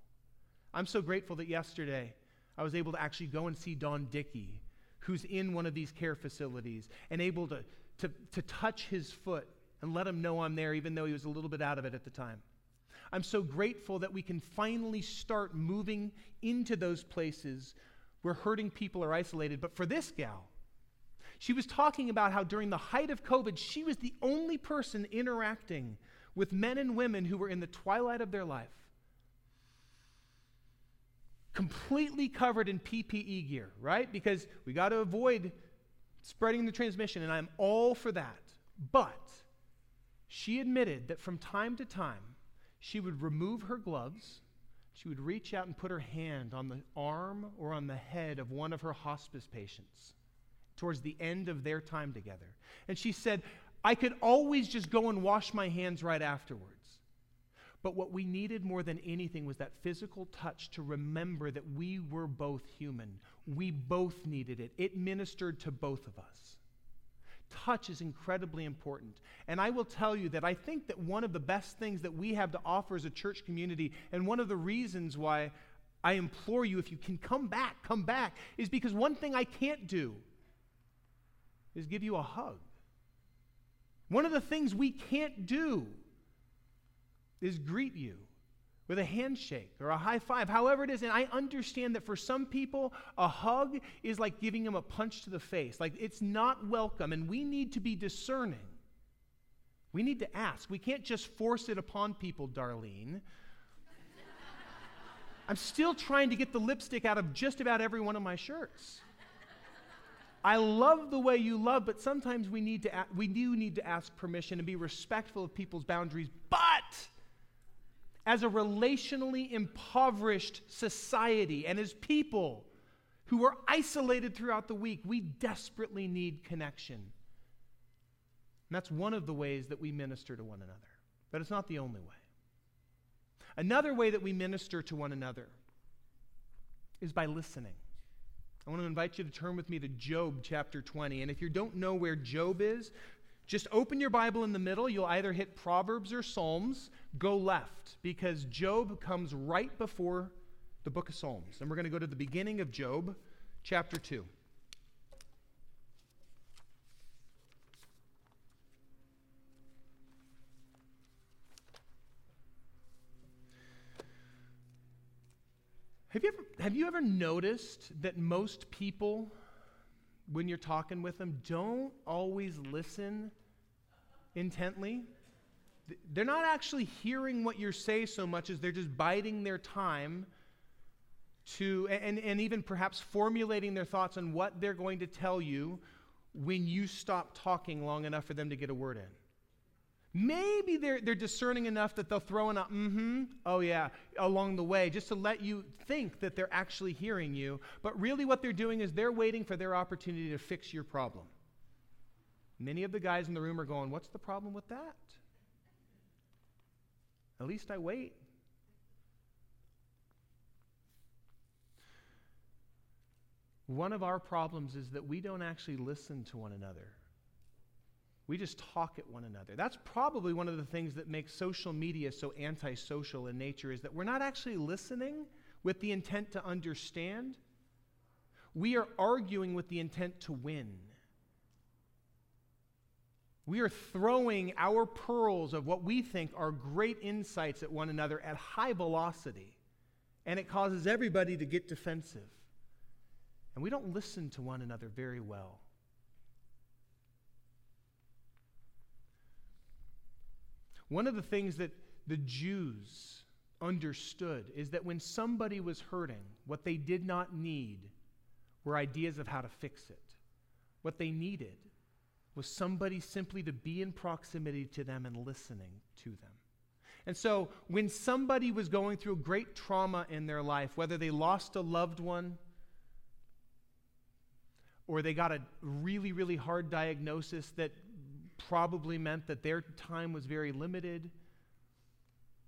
I'm so grateful that yesterday I was able to actually go and see Don Dickey, who's in one of these care facilities, and able to touch his foot and let him know I'm there, even though he was a little bit out of it at the time. I'm so grateful that we can finally start moving into those places where hurting people are isolated. But for this gal, she was talking about how during the height of COVID, she was the only person interacting with men and women who were in the twilight of their life, completely covered in PPE gear, right? Because we got to avoid spreading the transmission, and I'm all for that. But she admitted that from time to time, she would remove her gloves, she would reach out and put her hand on the arm or on the head of one of her hospice patients towards the end of their time together. And she said, "I could always just go and wash my hands right afterwards." But what we needed more than anything was that physical touch to remember that we were both human. We both needed it. It ministered to both of us. Touch is incredibly important. And I will tell you that I think that one of the best things that we have to offer as a church community, and one of the reasons why I implore you, if you can come back, is because one thing I can't do is give you a hug. One of the things we can't do is greet you with a handshake or a high five, however it is. And I understand that for some people, a hug is like giving them a punch to the face. Like, it's not welcome, and we need to be discerning. We need to ask. We can't just force it upon people, Darlene. I'm still trying to get the lipstick out of just about every one of my shirts. I love the way you love, but sometimes we do need to ask permission and be respectful of people's boundaries. But as a relationally impoverished society and as people who are isolated throughout the week, we desperately need connection. And that's one of the ways that we minister to one another. But it's not the only way. Another way that we minister to one another is by listening. I want to invite you to turn with me to Job chapter 20. And if you don't know where Job is, just open your Bible in the middle. You'll either hit Proverbs or Psalms. Go left, because Job comes right before the book of Psalms. And we're going to go to the beginning of Job chapter 2. Have you ever noticed that most people, when you're talking with them, don't always listen intently. They're not actually hearing what you say so much as they're just biding their time to, and even perhaps formulating their thoughts on what they're going to tell you when you stop talking long enough for them to get a word in. Maybe they're discerning enough that they'll throw in a oh yeah, along the way, just to let you think that they're actually hearing you. But really what they're doing is they're waiting for their opportunity to fix your problem. Many of the guys in the room are going, what's the problem with that? At least I wait. One of our problems is that we don't actually listen to one another. We just talk at one another. That's probably one of the things that makes social media so antisocial in nature, is that we're not actually listening with the intent to understand. We are arguing with the intent to win. We are throwing our pearls of what we think are great insights at one another at high velocity, and it causes everybody to get defensive. And we don't listen to one another very well. One of the things that the Jews understood is that when somebody was hurting, what they did not need were ideas of how to fix it. What they needed was somebody simply to be in proximity to them and listening to them. And so when somebody was going through great trauma in their life, whether they lost a loved one or they got a really, really hard diagnosis that probably meant that their time was very limited,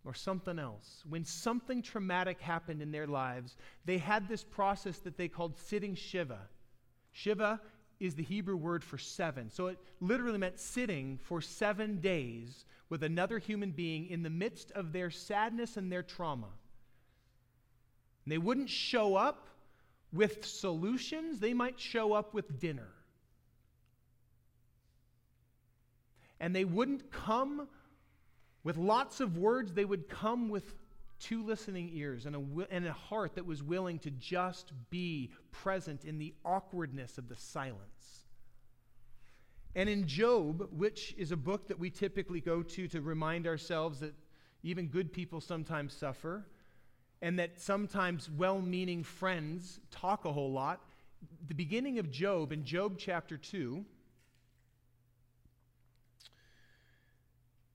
or something else. When something traumatic happened in their lives, they had this process that they called sitting Shiva. Shiva is the Hebrew word for 7. So it literally meant sitting for 7 days with another human being in the midst of their sadness and their trauma. And they wouldn't show up with solutions. They might show up with dinner. And they wouldn't come with lots of words. They would come with two listening ears and a heart that was willing to just be present in the awkwardness of the silence. And in Job, which is a book that we typically go to remind ourselves that even good people sometimes suffer, and that sometimes well-meaning friends talk a whole lot, the beginning of Job, in Job chapter 2,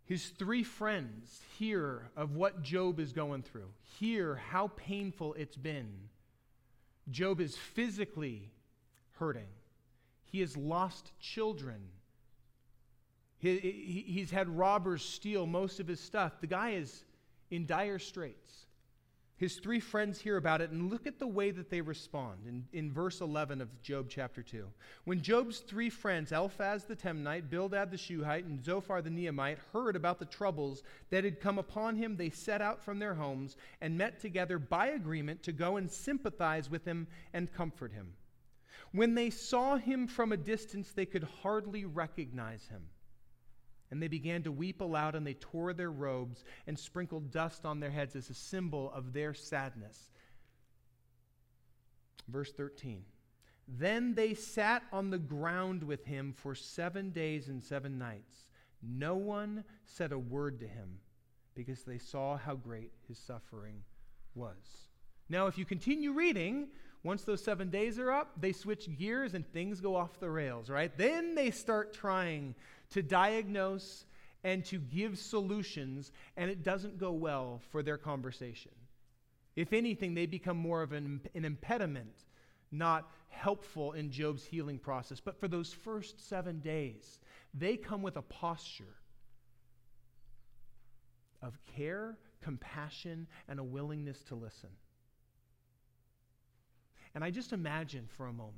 his 3 friends hear of what Job is going through, hear how painful it's been. Job is physically hurting. He has lost children. He's had robbers steal most of his stuff. The guy is in dire straits. His 3 friends hear about it, and look at the way that they respond in verse 11 of Job chapter 2. When Job's 3 friends, Eliphaz the Temanite, Bildad the Shuhite, and Zophar the Naamite, heard about the troubles that had come upon him, they set out from their homes and met together by agreement to go and sympathize with him and comfort him. When they saw him from a distance, they could hardly recognize him. And they began to weep aloud, and they tore their robes and sprinkled dust on their heads as a symbol of their sadness. Verse 13. Then they sat on the ground with him for 7 days and 7 nights. No one said a word to him, because they saw how great his suffering was. Now, if you continue reading, once those 7 days are up, they switch gears and things go off the rails, right? Then they start trying to diagnose and to give solutions, and it doesn't go well for their conversation. If anything, they become more of an impediment, not helpful in Job's healing process. But for those first 7 days, they come with a posture of care, compassion, and a willingness to listen. And I just imagine for a moment,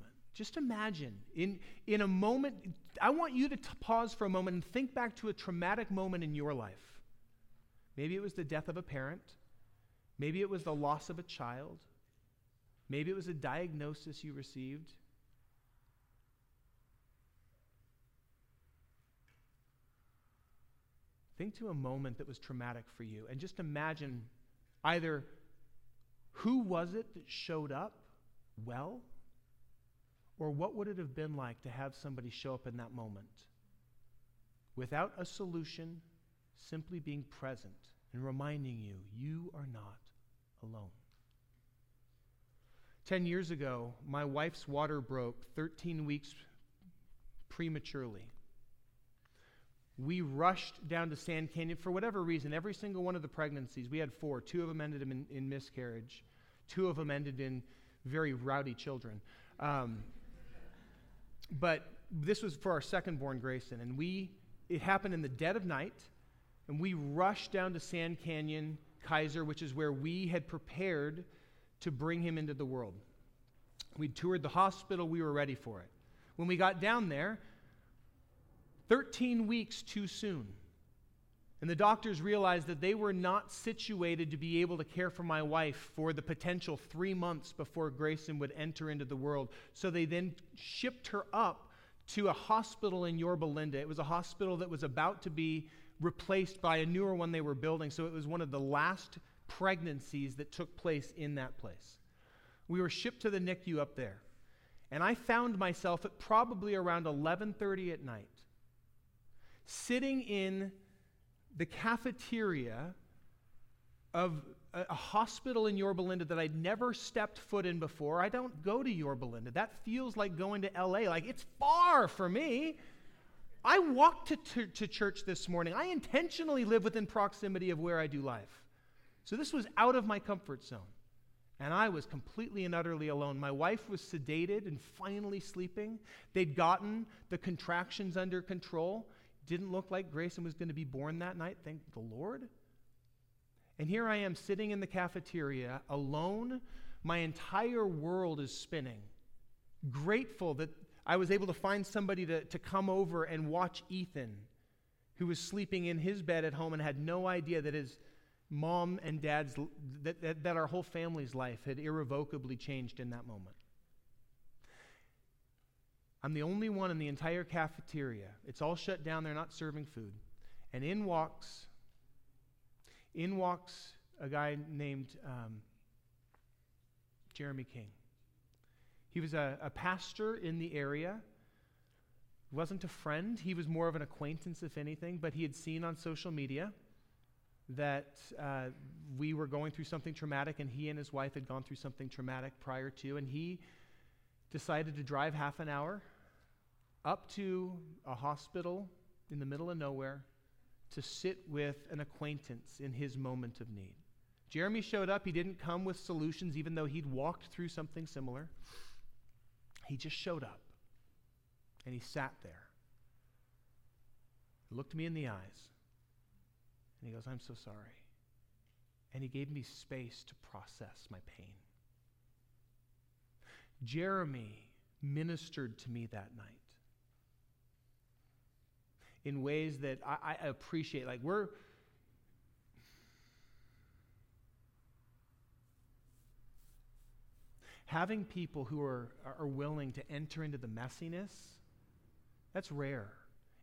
in a moment, I want you to pause for a moment and think back to a traumatic moment in your life. Maybe it was the death of a parent. Maybe it was the loss of a child. Maybe it was a diagnosis you received. Think to a moment that was traumatic for you, and just imagine either who was it that showed up well, or what would it have been like to have somebody show up in that moment? without a solution, simply being present and reminding you, you are not alone. 10 years ago, my wife's water broke 13 weeks prematurely. We rushed down to Sand Canyon for whatever reason. Every single one of the pregnancies, we had four. Two of them ended in miscarriage. Two of them ended in very rowdy children. But this was for our second-born, Grayson, and it happened in the dead of night, and we rushed down to Sand Canyon, Kaiser, which is where we had prepared to bring him into the world. We toured the hospital. We were ready for it. When we got down there, 13 weeks too soon. And the doctors realized that they were not situated to be able to care for my wife for the potential 3 months before Grayson would enter into the world. So they then shipped her up to a hospital in Yorba Linda. It was a hospital that was about to be replaced by a newer one they were building. So it was one of the last pregnancies that took place in that place. We were shipped to the NICU up there. And I found myself at probably around 11:30 at night, sitting in the cafeteria of a hospital in Yorba Linda that I'd never stepped foot in before. I don't go to Yorba Linda. That feels like going to LA. Like, it's far for me. I walked to church this morning. I intentionally live within proximity of where I do life. So this was out of my comfort zone. And I was completely and utterly alone. My wife was sedated and finally sleeping. They'd gotten the contractions under control. Didn't look like Grayson was going to be born that night, thank the Lord. And here I am sitting in the cafeteria alone. My entire world is spinning. Grateful that I was able to find somebody to come over and watch Ethan, who was sleeping in his bed at home and had no idea that his mom and dad's, that our whole family's life had irrevocably changed in that moment. I'm the only one in the entire cafeteria. It's all shut down. They're not serving food. And in walks a guy named Jeremy King. He was a pastor in the area. He wasn't a friend. He was more of an acquaintance, if anything, but he had seen on social media that we were going through something traumatic, and he and his wife had gone through something traumatic prior to, and he decided to drive half an hour up to a hospital in the middle of nowhere to sit with an acquaintance in his moment of need. Jeremy showed up. He didn't come with solutions, even though he'd walked through something similar. He just showed up, and he sat there. He looked me in the eyes, and he goes, "I'm so sorry." And he gave me space to process my pain. Jeremy ministered to me that night in ways that I appreciate. Like, having people who are willing to enter into the messiness, that's rare.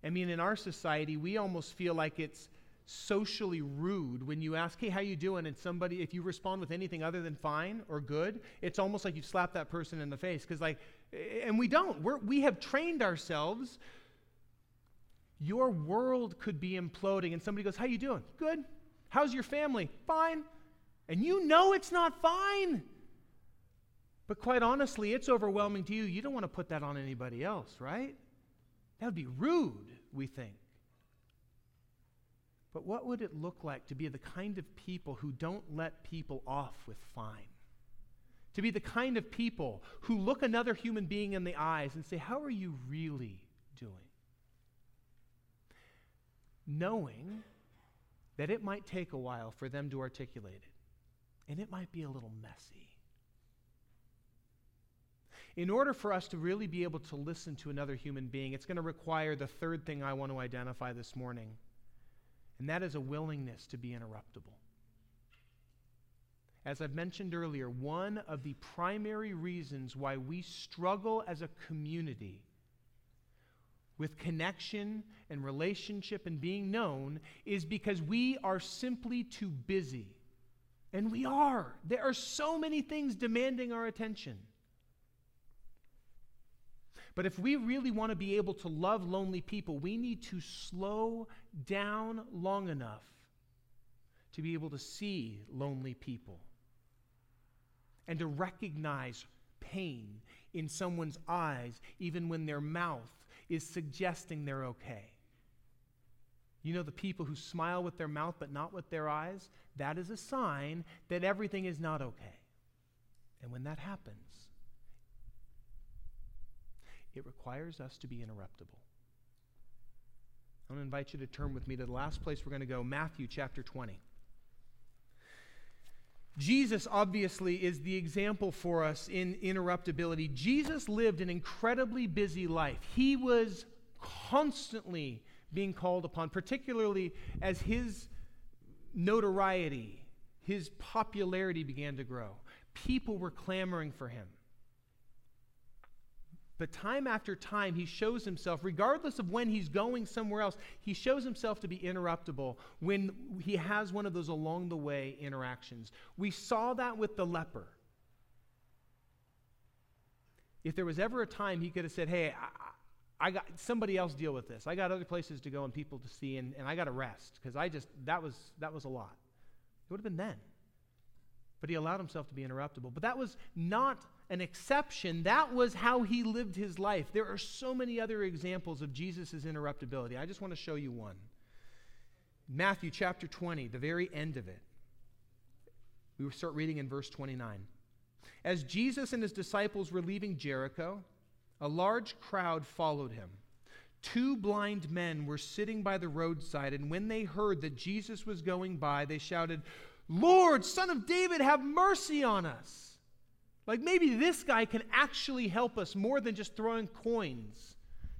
I mean, in our society, we almost feel like it's socially rude when you ask, "Hey, how you doing?" And somebody, if you respond with anything other than fine or good, it's almost like you slap that person in the face. Because, like, and we don't. We have trained ourselves. Your world could be imploding, and somebody goes, "How you doing?" "Good." "How's your family?" "Fine." And you know it's not fine. But quite honestly, it's overwhelming to you. You don't want to put that on anybody else, right? That would be rude, we think. But what would it look like to be the kind of people who don't let people off with fine? To be the kind of people who look another human being in the eyes and say, "How are you really doing?" Knowing that it might take a while for them to articulate it, and it might be a little messy. In order for us to really be able to listen to another human being, it's going to require the third thing I want to identify this morning. And that is a willingness to be interruptible. As I've mentioned earlier, one of the primary reasons why we struggle as a community with connection and relationship and being known is because we are simply too busy. And we are. There are so many things demanding our attention. But if we really want to be able to love lonely people, we need to slow down long enough to be able to see lonely people and to recognize pain in someone's eyes, even when their mouth is suggesting they're okay. You know, the people who smile with their mouth but not with their eyes, that is a sign that everything is not okay. And when that happens, it requires us to be interruptible. I'm going to invite you to turn with me to the last place we're going to go, Matthew chapter 20. Jesus obviously is the example for us in interruptibility. Jesus lived an incredibly busy life. He was constantly being called upon, particularly as his notoriety, his popularity began to grow. People were clamoring for him. But time after time, he shows himself, regardless of when he's going somewhere else, he shows himself to be interruptible when he has one of those along-the-way interactions. We saw that with the leper. If there was ever a time he could have said, hey, I got somebody else deal with this. I got other places to go and people to see, and I got to rest because that was a lot. It would have been then. But he allowed himself to be interruptible. But that was not an exception. That was how he lived his life. There are so many other examples of Jesus' interruptibility. I just want to show you one. Matthew chapter 20, the very end of it. We will start reading in verse 29. As Jesus and his disciples were leaving Jericho, a large crowd followed him. Two blind men were sitting by the roadside, and when they heard that Jesus was going by, they shouted, "Lord, Son of David, have mercy on us." Like maybe this guy can actually help us more than just throwing coins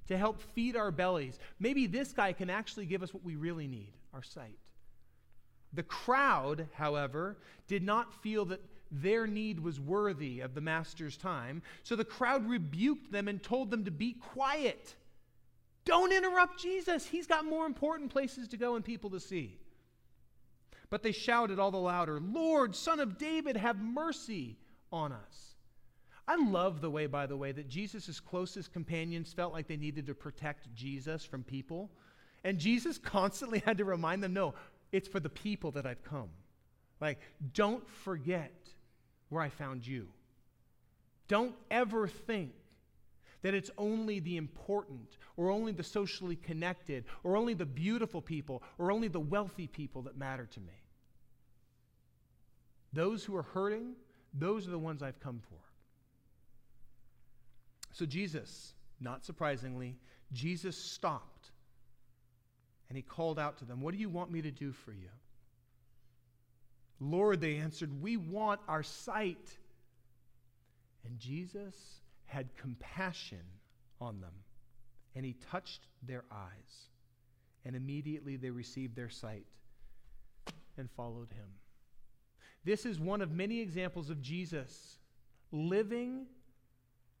to help feed our bellies. Maybe this guy can actually give us what we really need, our sight. The crowd, however, did not feel that their need was worthy of the master's time. So the crowd rebuked them and told them to be quiet. Don't interrupt Jesus. He's got more important places to go and people to see. But they shouted all the louder, "Lord, Son of David, have mercy on us." I love the way, by the way, that Jesus' closest companions felt like they needed to protect Jesus from people. And Jesus constantly had to remind them, no, it's for the people that I've come. Like, don't forget where I found you. Don't ever think that it's only the important or only the socially connected or only the beautiful people or only the wealthy people that matter to me. Those who are hurting, those are the ones I've come for. So Jesus, not surprisingly, Jesus stopped and he called out to them, "What do you want me to do for you?" "Lord," they answered, "we want our sight." And Jesus had compassion on them and he touched their eyes, and immediately they received their sight and followed him. This is one of many examples of Jesus living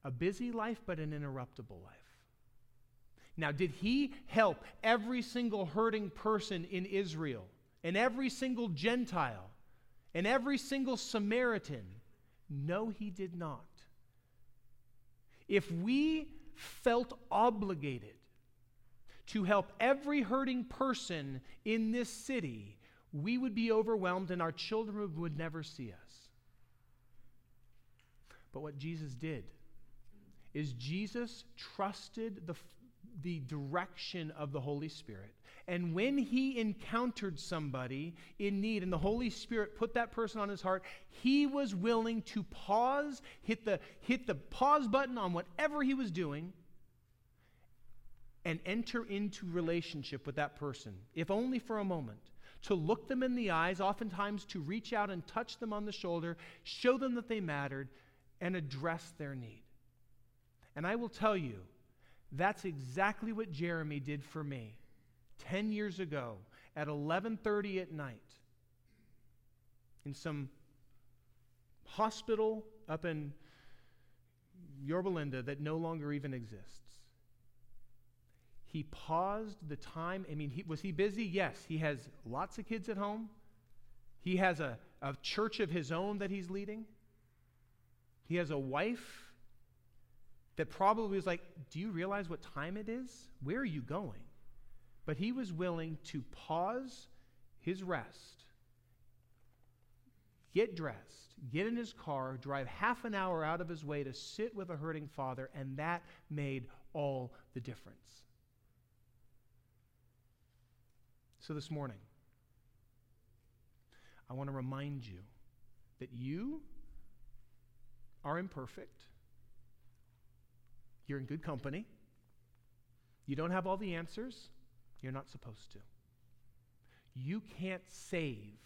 a busy life, but an interruptible life. Now, did he help every single hurting person in Israel, and every single Gentile, and every single Samaritan? No, he did not. If we felt obligated to help every hurting person in this city, we would be overwhelmed and our children would never see us. But what Jesus did is Jesus trusted the direction of the Holy Spirit. And when he encountered somebody in need and the Holy Spirit put that person on his heart, he was willing to pause, hit the pause button on whatever he was doing, and enter into relationship with that person, if only for a moment. To look them in the eyes, oftentimes to reach out and touch them on the shoulder, show them that they mattered, and address their need. And I will tell you, that's exactly what Jeremy did for me 10 years ago at 11:30 at night in some hospital up in Yorba Linda that no longer even exists. He paused the time. I mean, was he busy? Yes. He has lots of kids at home. He has a church of his own that he's leading. He has a wife. that probably was like, do you realize what time it is? Where are you going? But he was willing to pause his rest, get dressed, get in his car, drive half an hour out of his way to sit with a hurting father, and that made all the difference. So this morning, I want to remind you that you are imperfect. You're in good company. You don't have all the answers. You're not supposed to. You can't save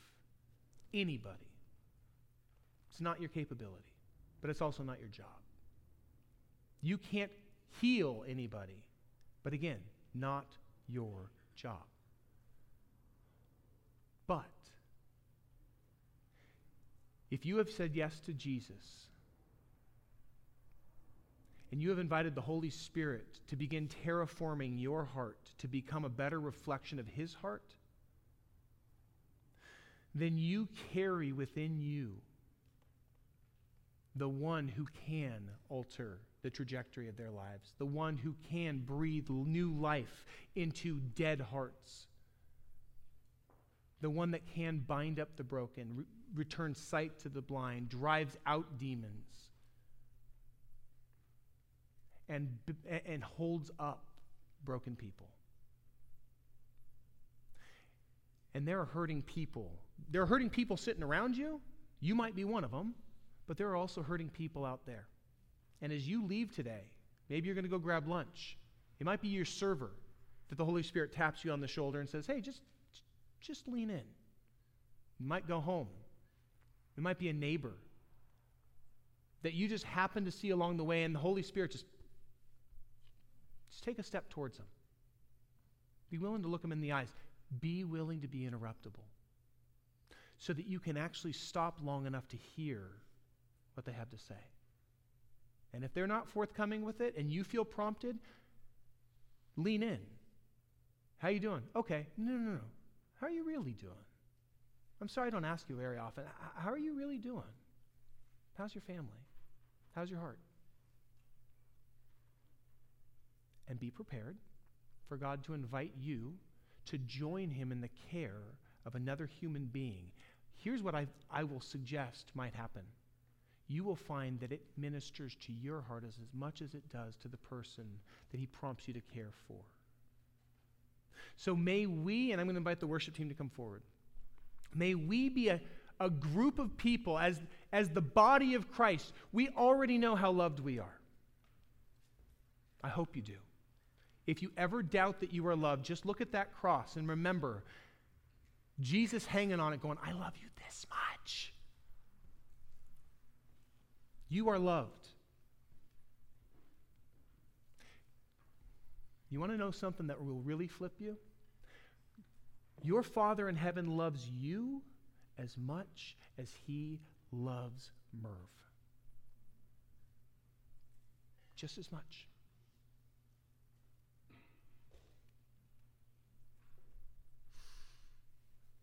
anybody. It's not your capability, but it's also not your job. You can't heal anybody, but again, not your job. But if you have said yes to Jesus, and you have invited the Holy Spirit to begin terraforming your heart to become a better reflection of his heart, then you carry within you the one who can alter the trajectory of their lives, the one who can breathe new life into dead hearts, the one that can bind up the broken, return sight to the blind, drives out demons, and holds up broken people. And there are hurting people. There are hurting people sitting around you. You might be one of them, but there are also hurting people out there. And as you leave today, maybe you're going to go grab lunch. It might be your server that the Holy Spirit taps you on the shoulder and says, hey, just lean in. You might go home. It might be a neighbor that you just happen to see along the way, and the Holy Spirit just take a step towards them. Be willing to look them in the eyes. Be willing to be interruptible so that you can actually stop long enough to hear what they have to say. And if they're not forthcoming with it and you feel prompted, lean in. How you doing? Okay. No. How are you really doing? I'm sorry I don't ask you very often. How are you really doing? How's your family? How's your heart? And be prepared for God to invite you to join him in the care of another human being. Here's what I will suggest might happen. You will find that it ministers to your heart as much as it does to the person that he prompts you to care for. So may we, and I'm going to invite the worship team to come forward, may we be a group of people, as the body of Christ. We already know how loved we are. I hope you do. If you ever doubt that you are loved, just look at that cross and remember Jesus hanging on it going, I love you this much. You are loved. You want to know something that will really flip you? Your Father in heaven loves you as much as he loves Merv. Just as much.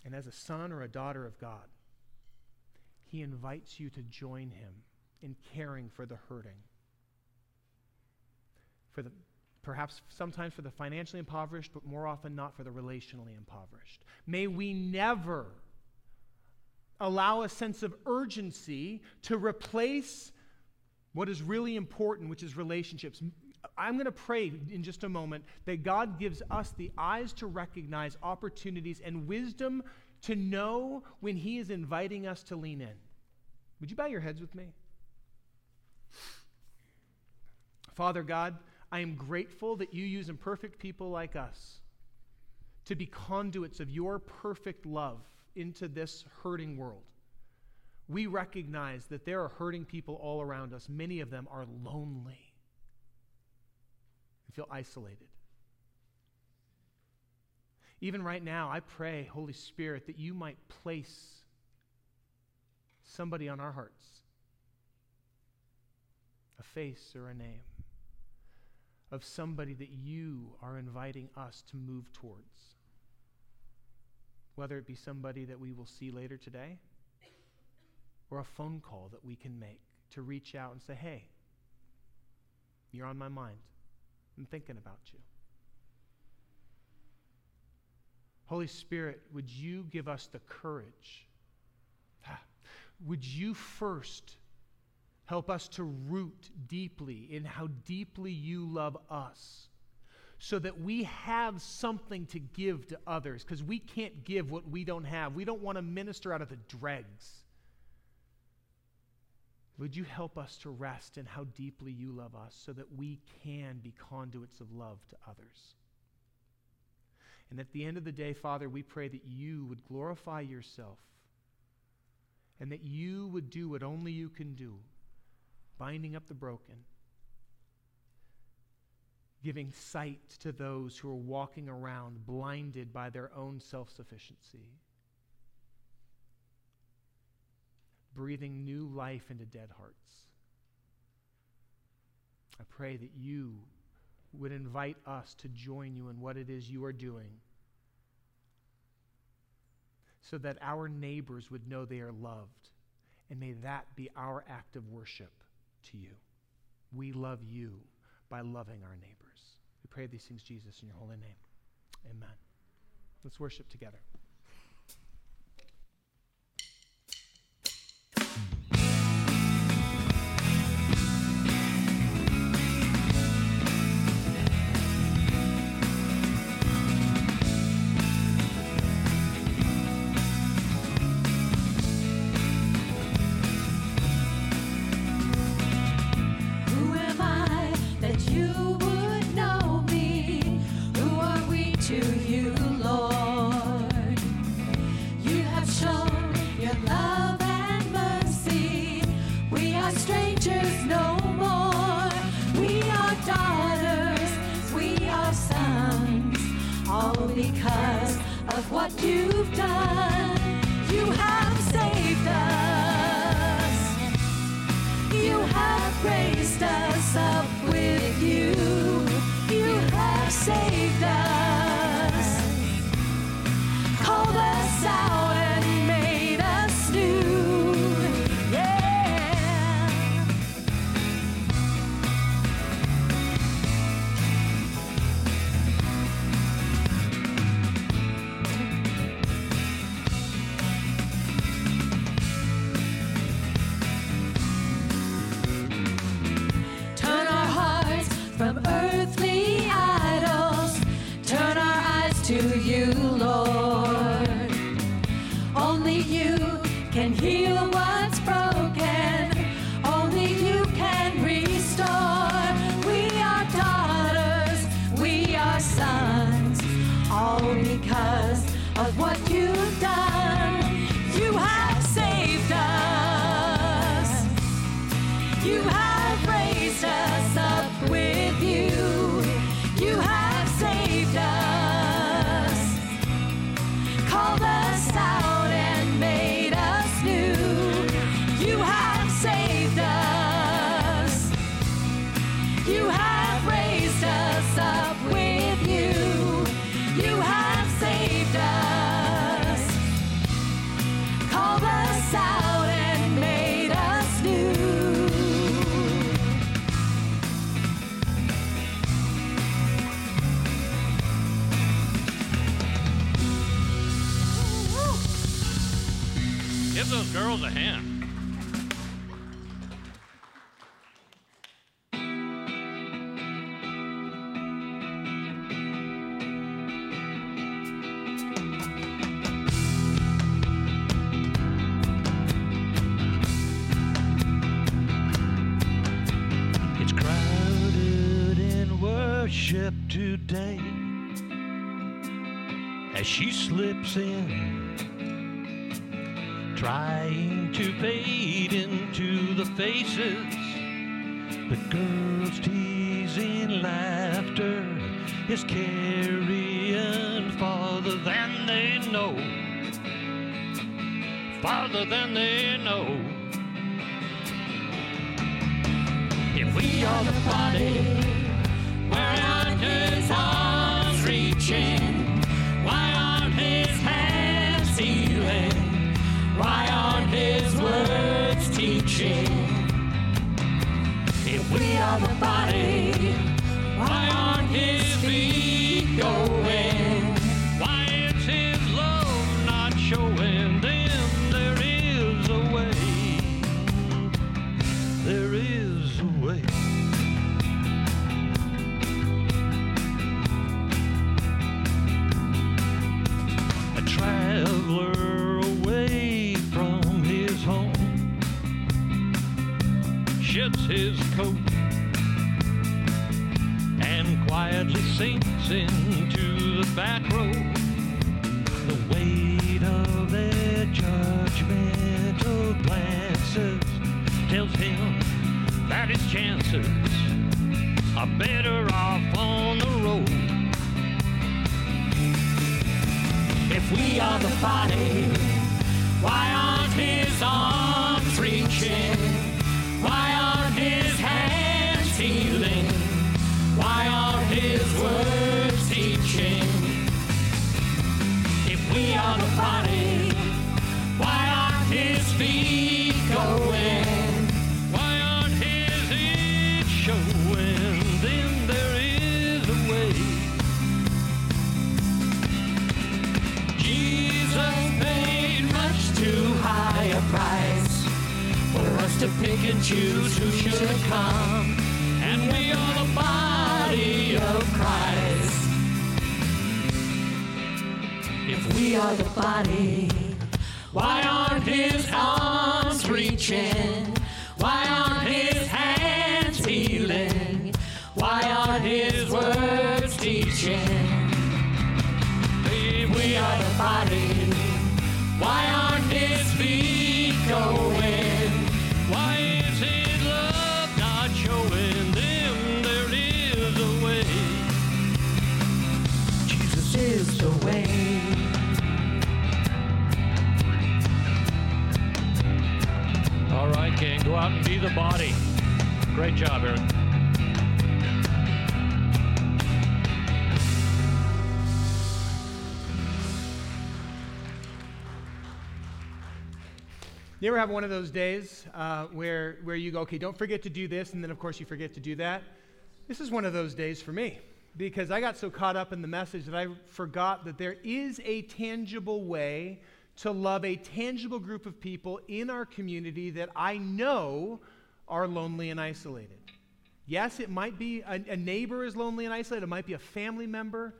And as a son or a daughter of God, he invites you to join him in caring for the hurting, for the perhaps sometimes for the financially impoverished, but more often not for the relationally impoverished. May we never allow a sense of urgency to replace what is really important, which is relationships. I'm going to pray in just a moment that God gives us the eyes to recognize opportunities and wisdom to know when he is inviting us to lean in. Would you bow your heads with me? Father God, I am grateful that you use imperfect people like us to be conduits of your perfect love into this hurting world. We recognize that there are hurting people all around us. Many of them are lonely. Feel isolated. Even right now, I pray, Holy Spirit, that you might place somebody on our hearts, a face or a name of somebody that you are inviting us to move towards, whether it be somebody that we will see later today or a phone call that we can make to reach out and say, hey, You're on my mind. I'm thinking about you. Holy Spirit, would you give us the courage? Would you first help us to root deeply in how deeply you love us so that we have something to give to others, because we can't give what we don't have. We don't want to minister out of the dregs. Would you help us to rest in how deeply you love us so that we can be conduits of love to others? And at the end of the day, Father, we pray that you would glorify yourself and that you would do what only you can do, binding up the broken, giving sight to those who are walking around blinded by their own self-sufficiency, breathing new life into dead hearts. I pray that you would invite us to join you in what it is you are doing so that our neighbors would know they are loved. And may that be our act of worship to you. We love you by loving our neighbors. We pray these things, Jesus, in your holy name. Amen. Let's worship together. Girls a hand. It's crowded in worship today as she slips in, trying to fade into the faces. The girl's teasing laughter is carrying farther than they know, farther than they know. If we are the body, where aren't his arms reaching? Why aren't his hands healing? Why aren't his words teaching? If we are the body, his coat and quietly sinks into the back row. The weight of their judgmental glances tells him that his chances are better off on the road. If we are the body, why aren't his arms reaching? Why aren't his hands healing? Why aren't his words teaching? If we are the body, why aren't his feet going? Why aren't his ears showing? Then there is a way. Jesus paid much too high a price for us to pick and choose who should come. And we are the body of Christ. If we are the body, why aren't his arms reaching? Why aren't his hands healing? Why aren't his words teaching? If we are the body, why aren't his feet going? Why is his love not showing them there is a way? Jesus is the way. All right, gang, go out and be the body. Great job, Aaron. You ever have one of those days where you go, okay, don't forget to do this, and then, of course, you forget to do that? This is one of those days for me, because I got so caught up in the message that I forgot that there is a tangible way to love a tangible group of people in our community that I know are lonely and isolated. Yes, it might be a neighbor is lonely and isolated. It might be a family member.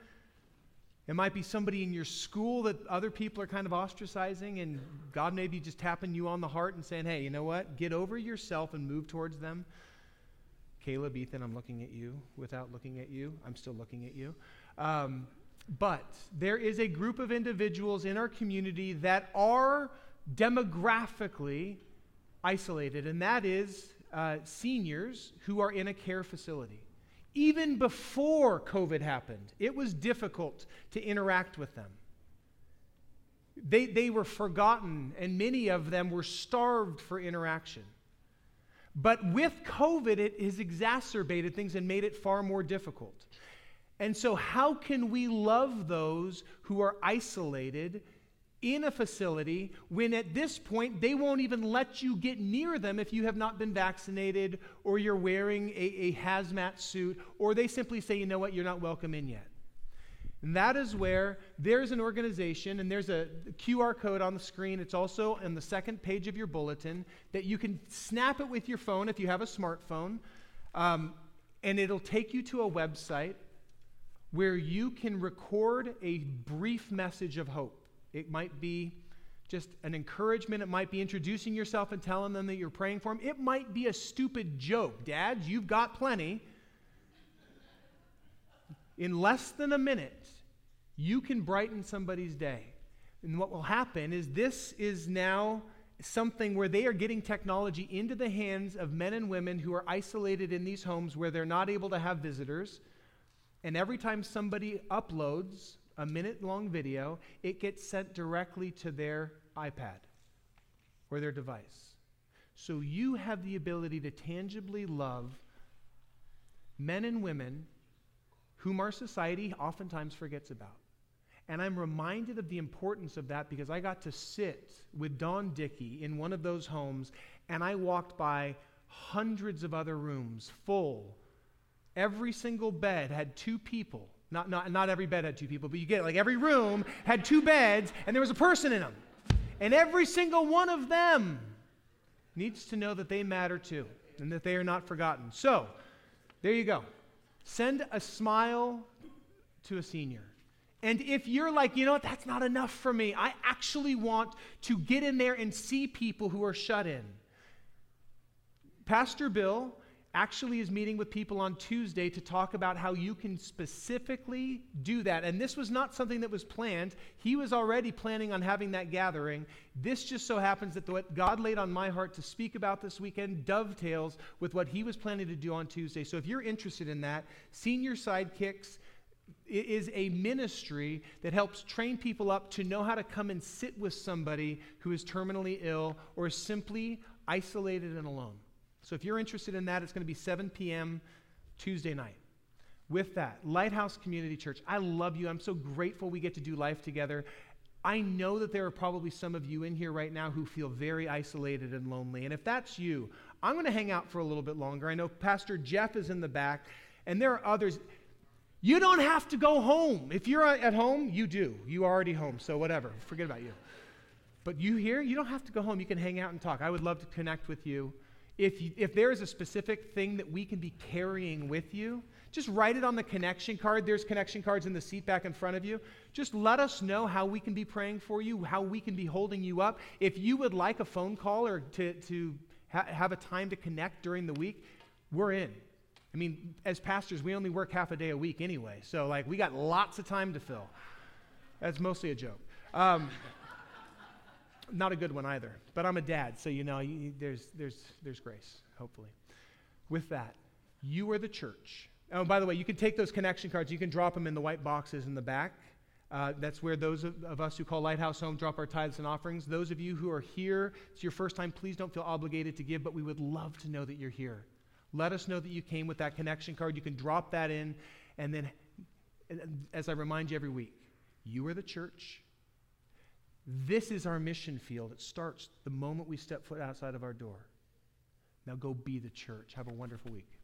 It might be somebody in your school that other people are kind of ostracizing, and God may be just tapping you on the heart and saying, hey, you know what? Get over yourself and move towards them. Caleb, Ethan, I'm looking at you. Without looking at you, I'm still looking at you. But there is a group of individuals in our community that are demographically isolated, and that is seniors who are in a care facility. Even before COVID happened, it was difficult to interact with them. They were forgotten, and many of them were starved for interaction. But with COVID, it has exacerbated things and made it far more difficult. And so how can we love those who are isolated in a facility when at this point they won't even let you get near them if you have not been vaccinated or you're wearing a hazmat suit, or they simply say, you know what, you're not welcome in yet? And that is where there's an organization, and there's a QR code on the screen. It's also on the second page of your bulletin that you can snap it with your phone if you have a smartphone, and it'll take you to a website where you can record a brief message of hope. It might be just an encouragement. It might be introducing yourself and telling them that you're praying for them. It might be a stupid joke. Dad, you've got plenty. In less than a minute, you can brighten somebody's day. And what will happen is this is now something where they are getting technology into the hands of men and women who are isolated in these homes where they're not able to have visitors. And every time somebody uploads a minute-long video, it gets sent directly to their iPad or their device. So you have the ability to tangibly love men and women whom our society oftentimes forgets about. And I'm reminded of the importance of that because I got to sit with Don Dickey in one of those homes, and I walked by hundreds of other rooms full. Every single bed had two people. Not every bed had two people, but you get it. Like every room had two beds, and there was a person in them. And every single one of them needs to know that they matter too, and that they are not forgotten. So, there you go. Send a smile to a senior. And if you're like, you know what, that's not enough for me. I actually want to get in there and see people who are shut in. Pastor Bill actually is meeting with people on Tuesday to talk about how you can specifically do that. And this was not something that was planned. He was already planning on having that gathering. This just so happens that what God laid on my heart to speak about this weekend dovetails with what he was planning to do on Tuesday. So if you're interested in that, Senior Sidekicks is a ministry that helps train people up to know how to come and sit with somebody who is terminally ill or simply isolated and alone. So if you're interested in that, it's going to be 7 p.m. Tuesday night. With that, Lighthouse Community Church, I love you. I'm so grateful we get to do life together. I know that there are probably some of you in here right now who feel very isolated and lonely. And if that's you, I'm going to hang out for a little bit longer. I know Pastor Jeff is in the back, and there are others. You don't have to go home. If you're at home, you do. You're already home, so whatever. Forget about you. But you here, you don't have to go home. You can hang out and talk. I would love to connect with you. If there is a specific thing that we can be carrying with you, just write it on the connection card. There's connection cards in the seat back in front of you. Just let us know how we can be praying for you, how we can be holding you up. If you would like a phone call or to have a time to connect during the week, we're in. I mean, as pastors, we only work half a day a week anyway. So, like, we got lots of time to fill. That's mostly a joke. Not a good one either, but I'm a dad, so you know, there's grace, hopefully. With that, you are the church. Oh, by the way, you can take those connection cards. You can drop them in the white boxes in the back. That's where those of us who call Lighthouse home drop our tithes and offerings. Those of you who are here, it's your first time, please don't feel obligated to give, but we would love to know that you're here. Let us know that you came with that connection card. You can drop that in, and then, as I remind you every week, you are the church. This is our mission field. It starts the moment we step foot outside of our door. Now go be the church. Have a wonderful week.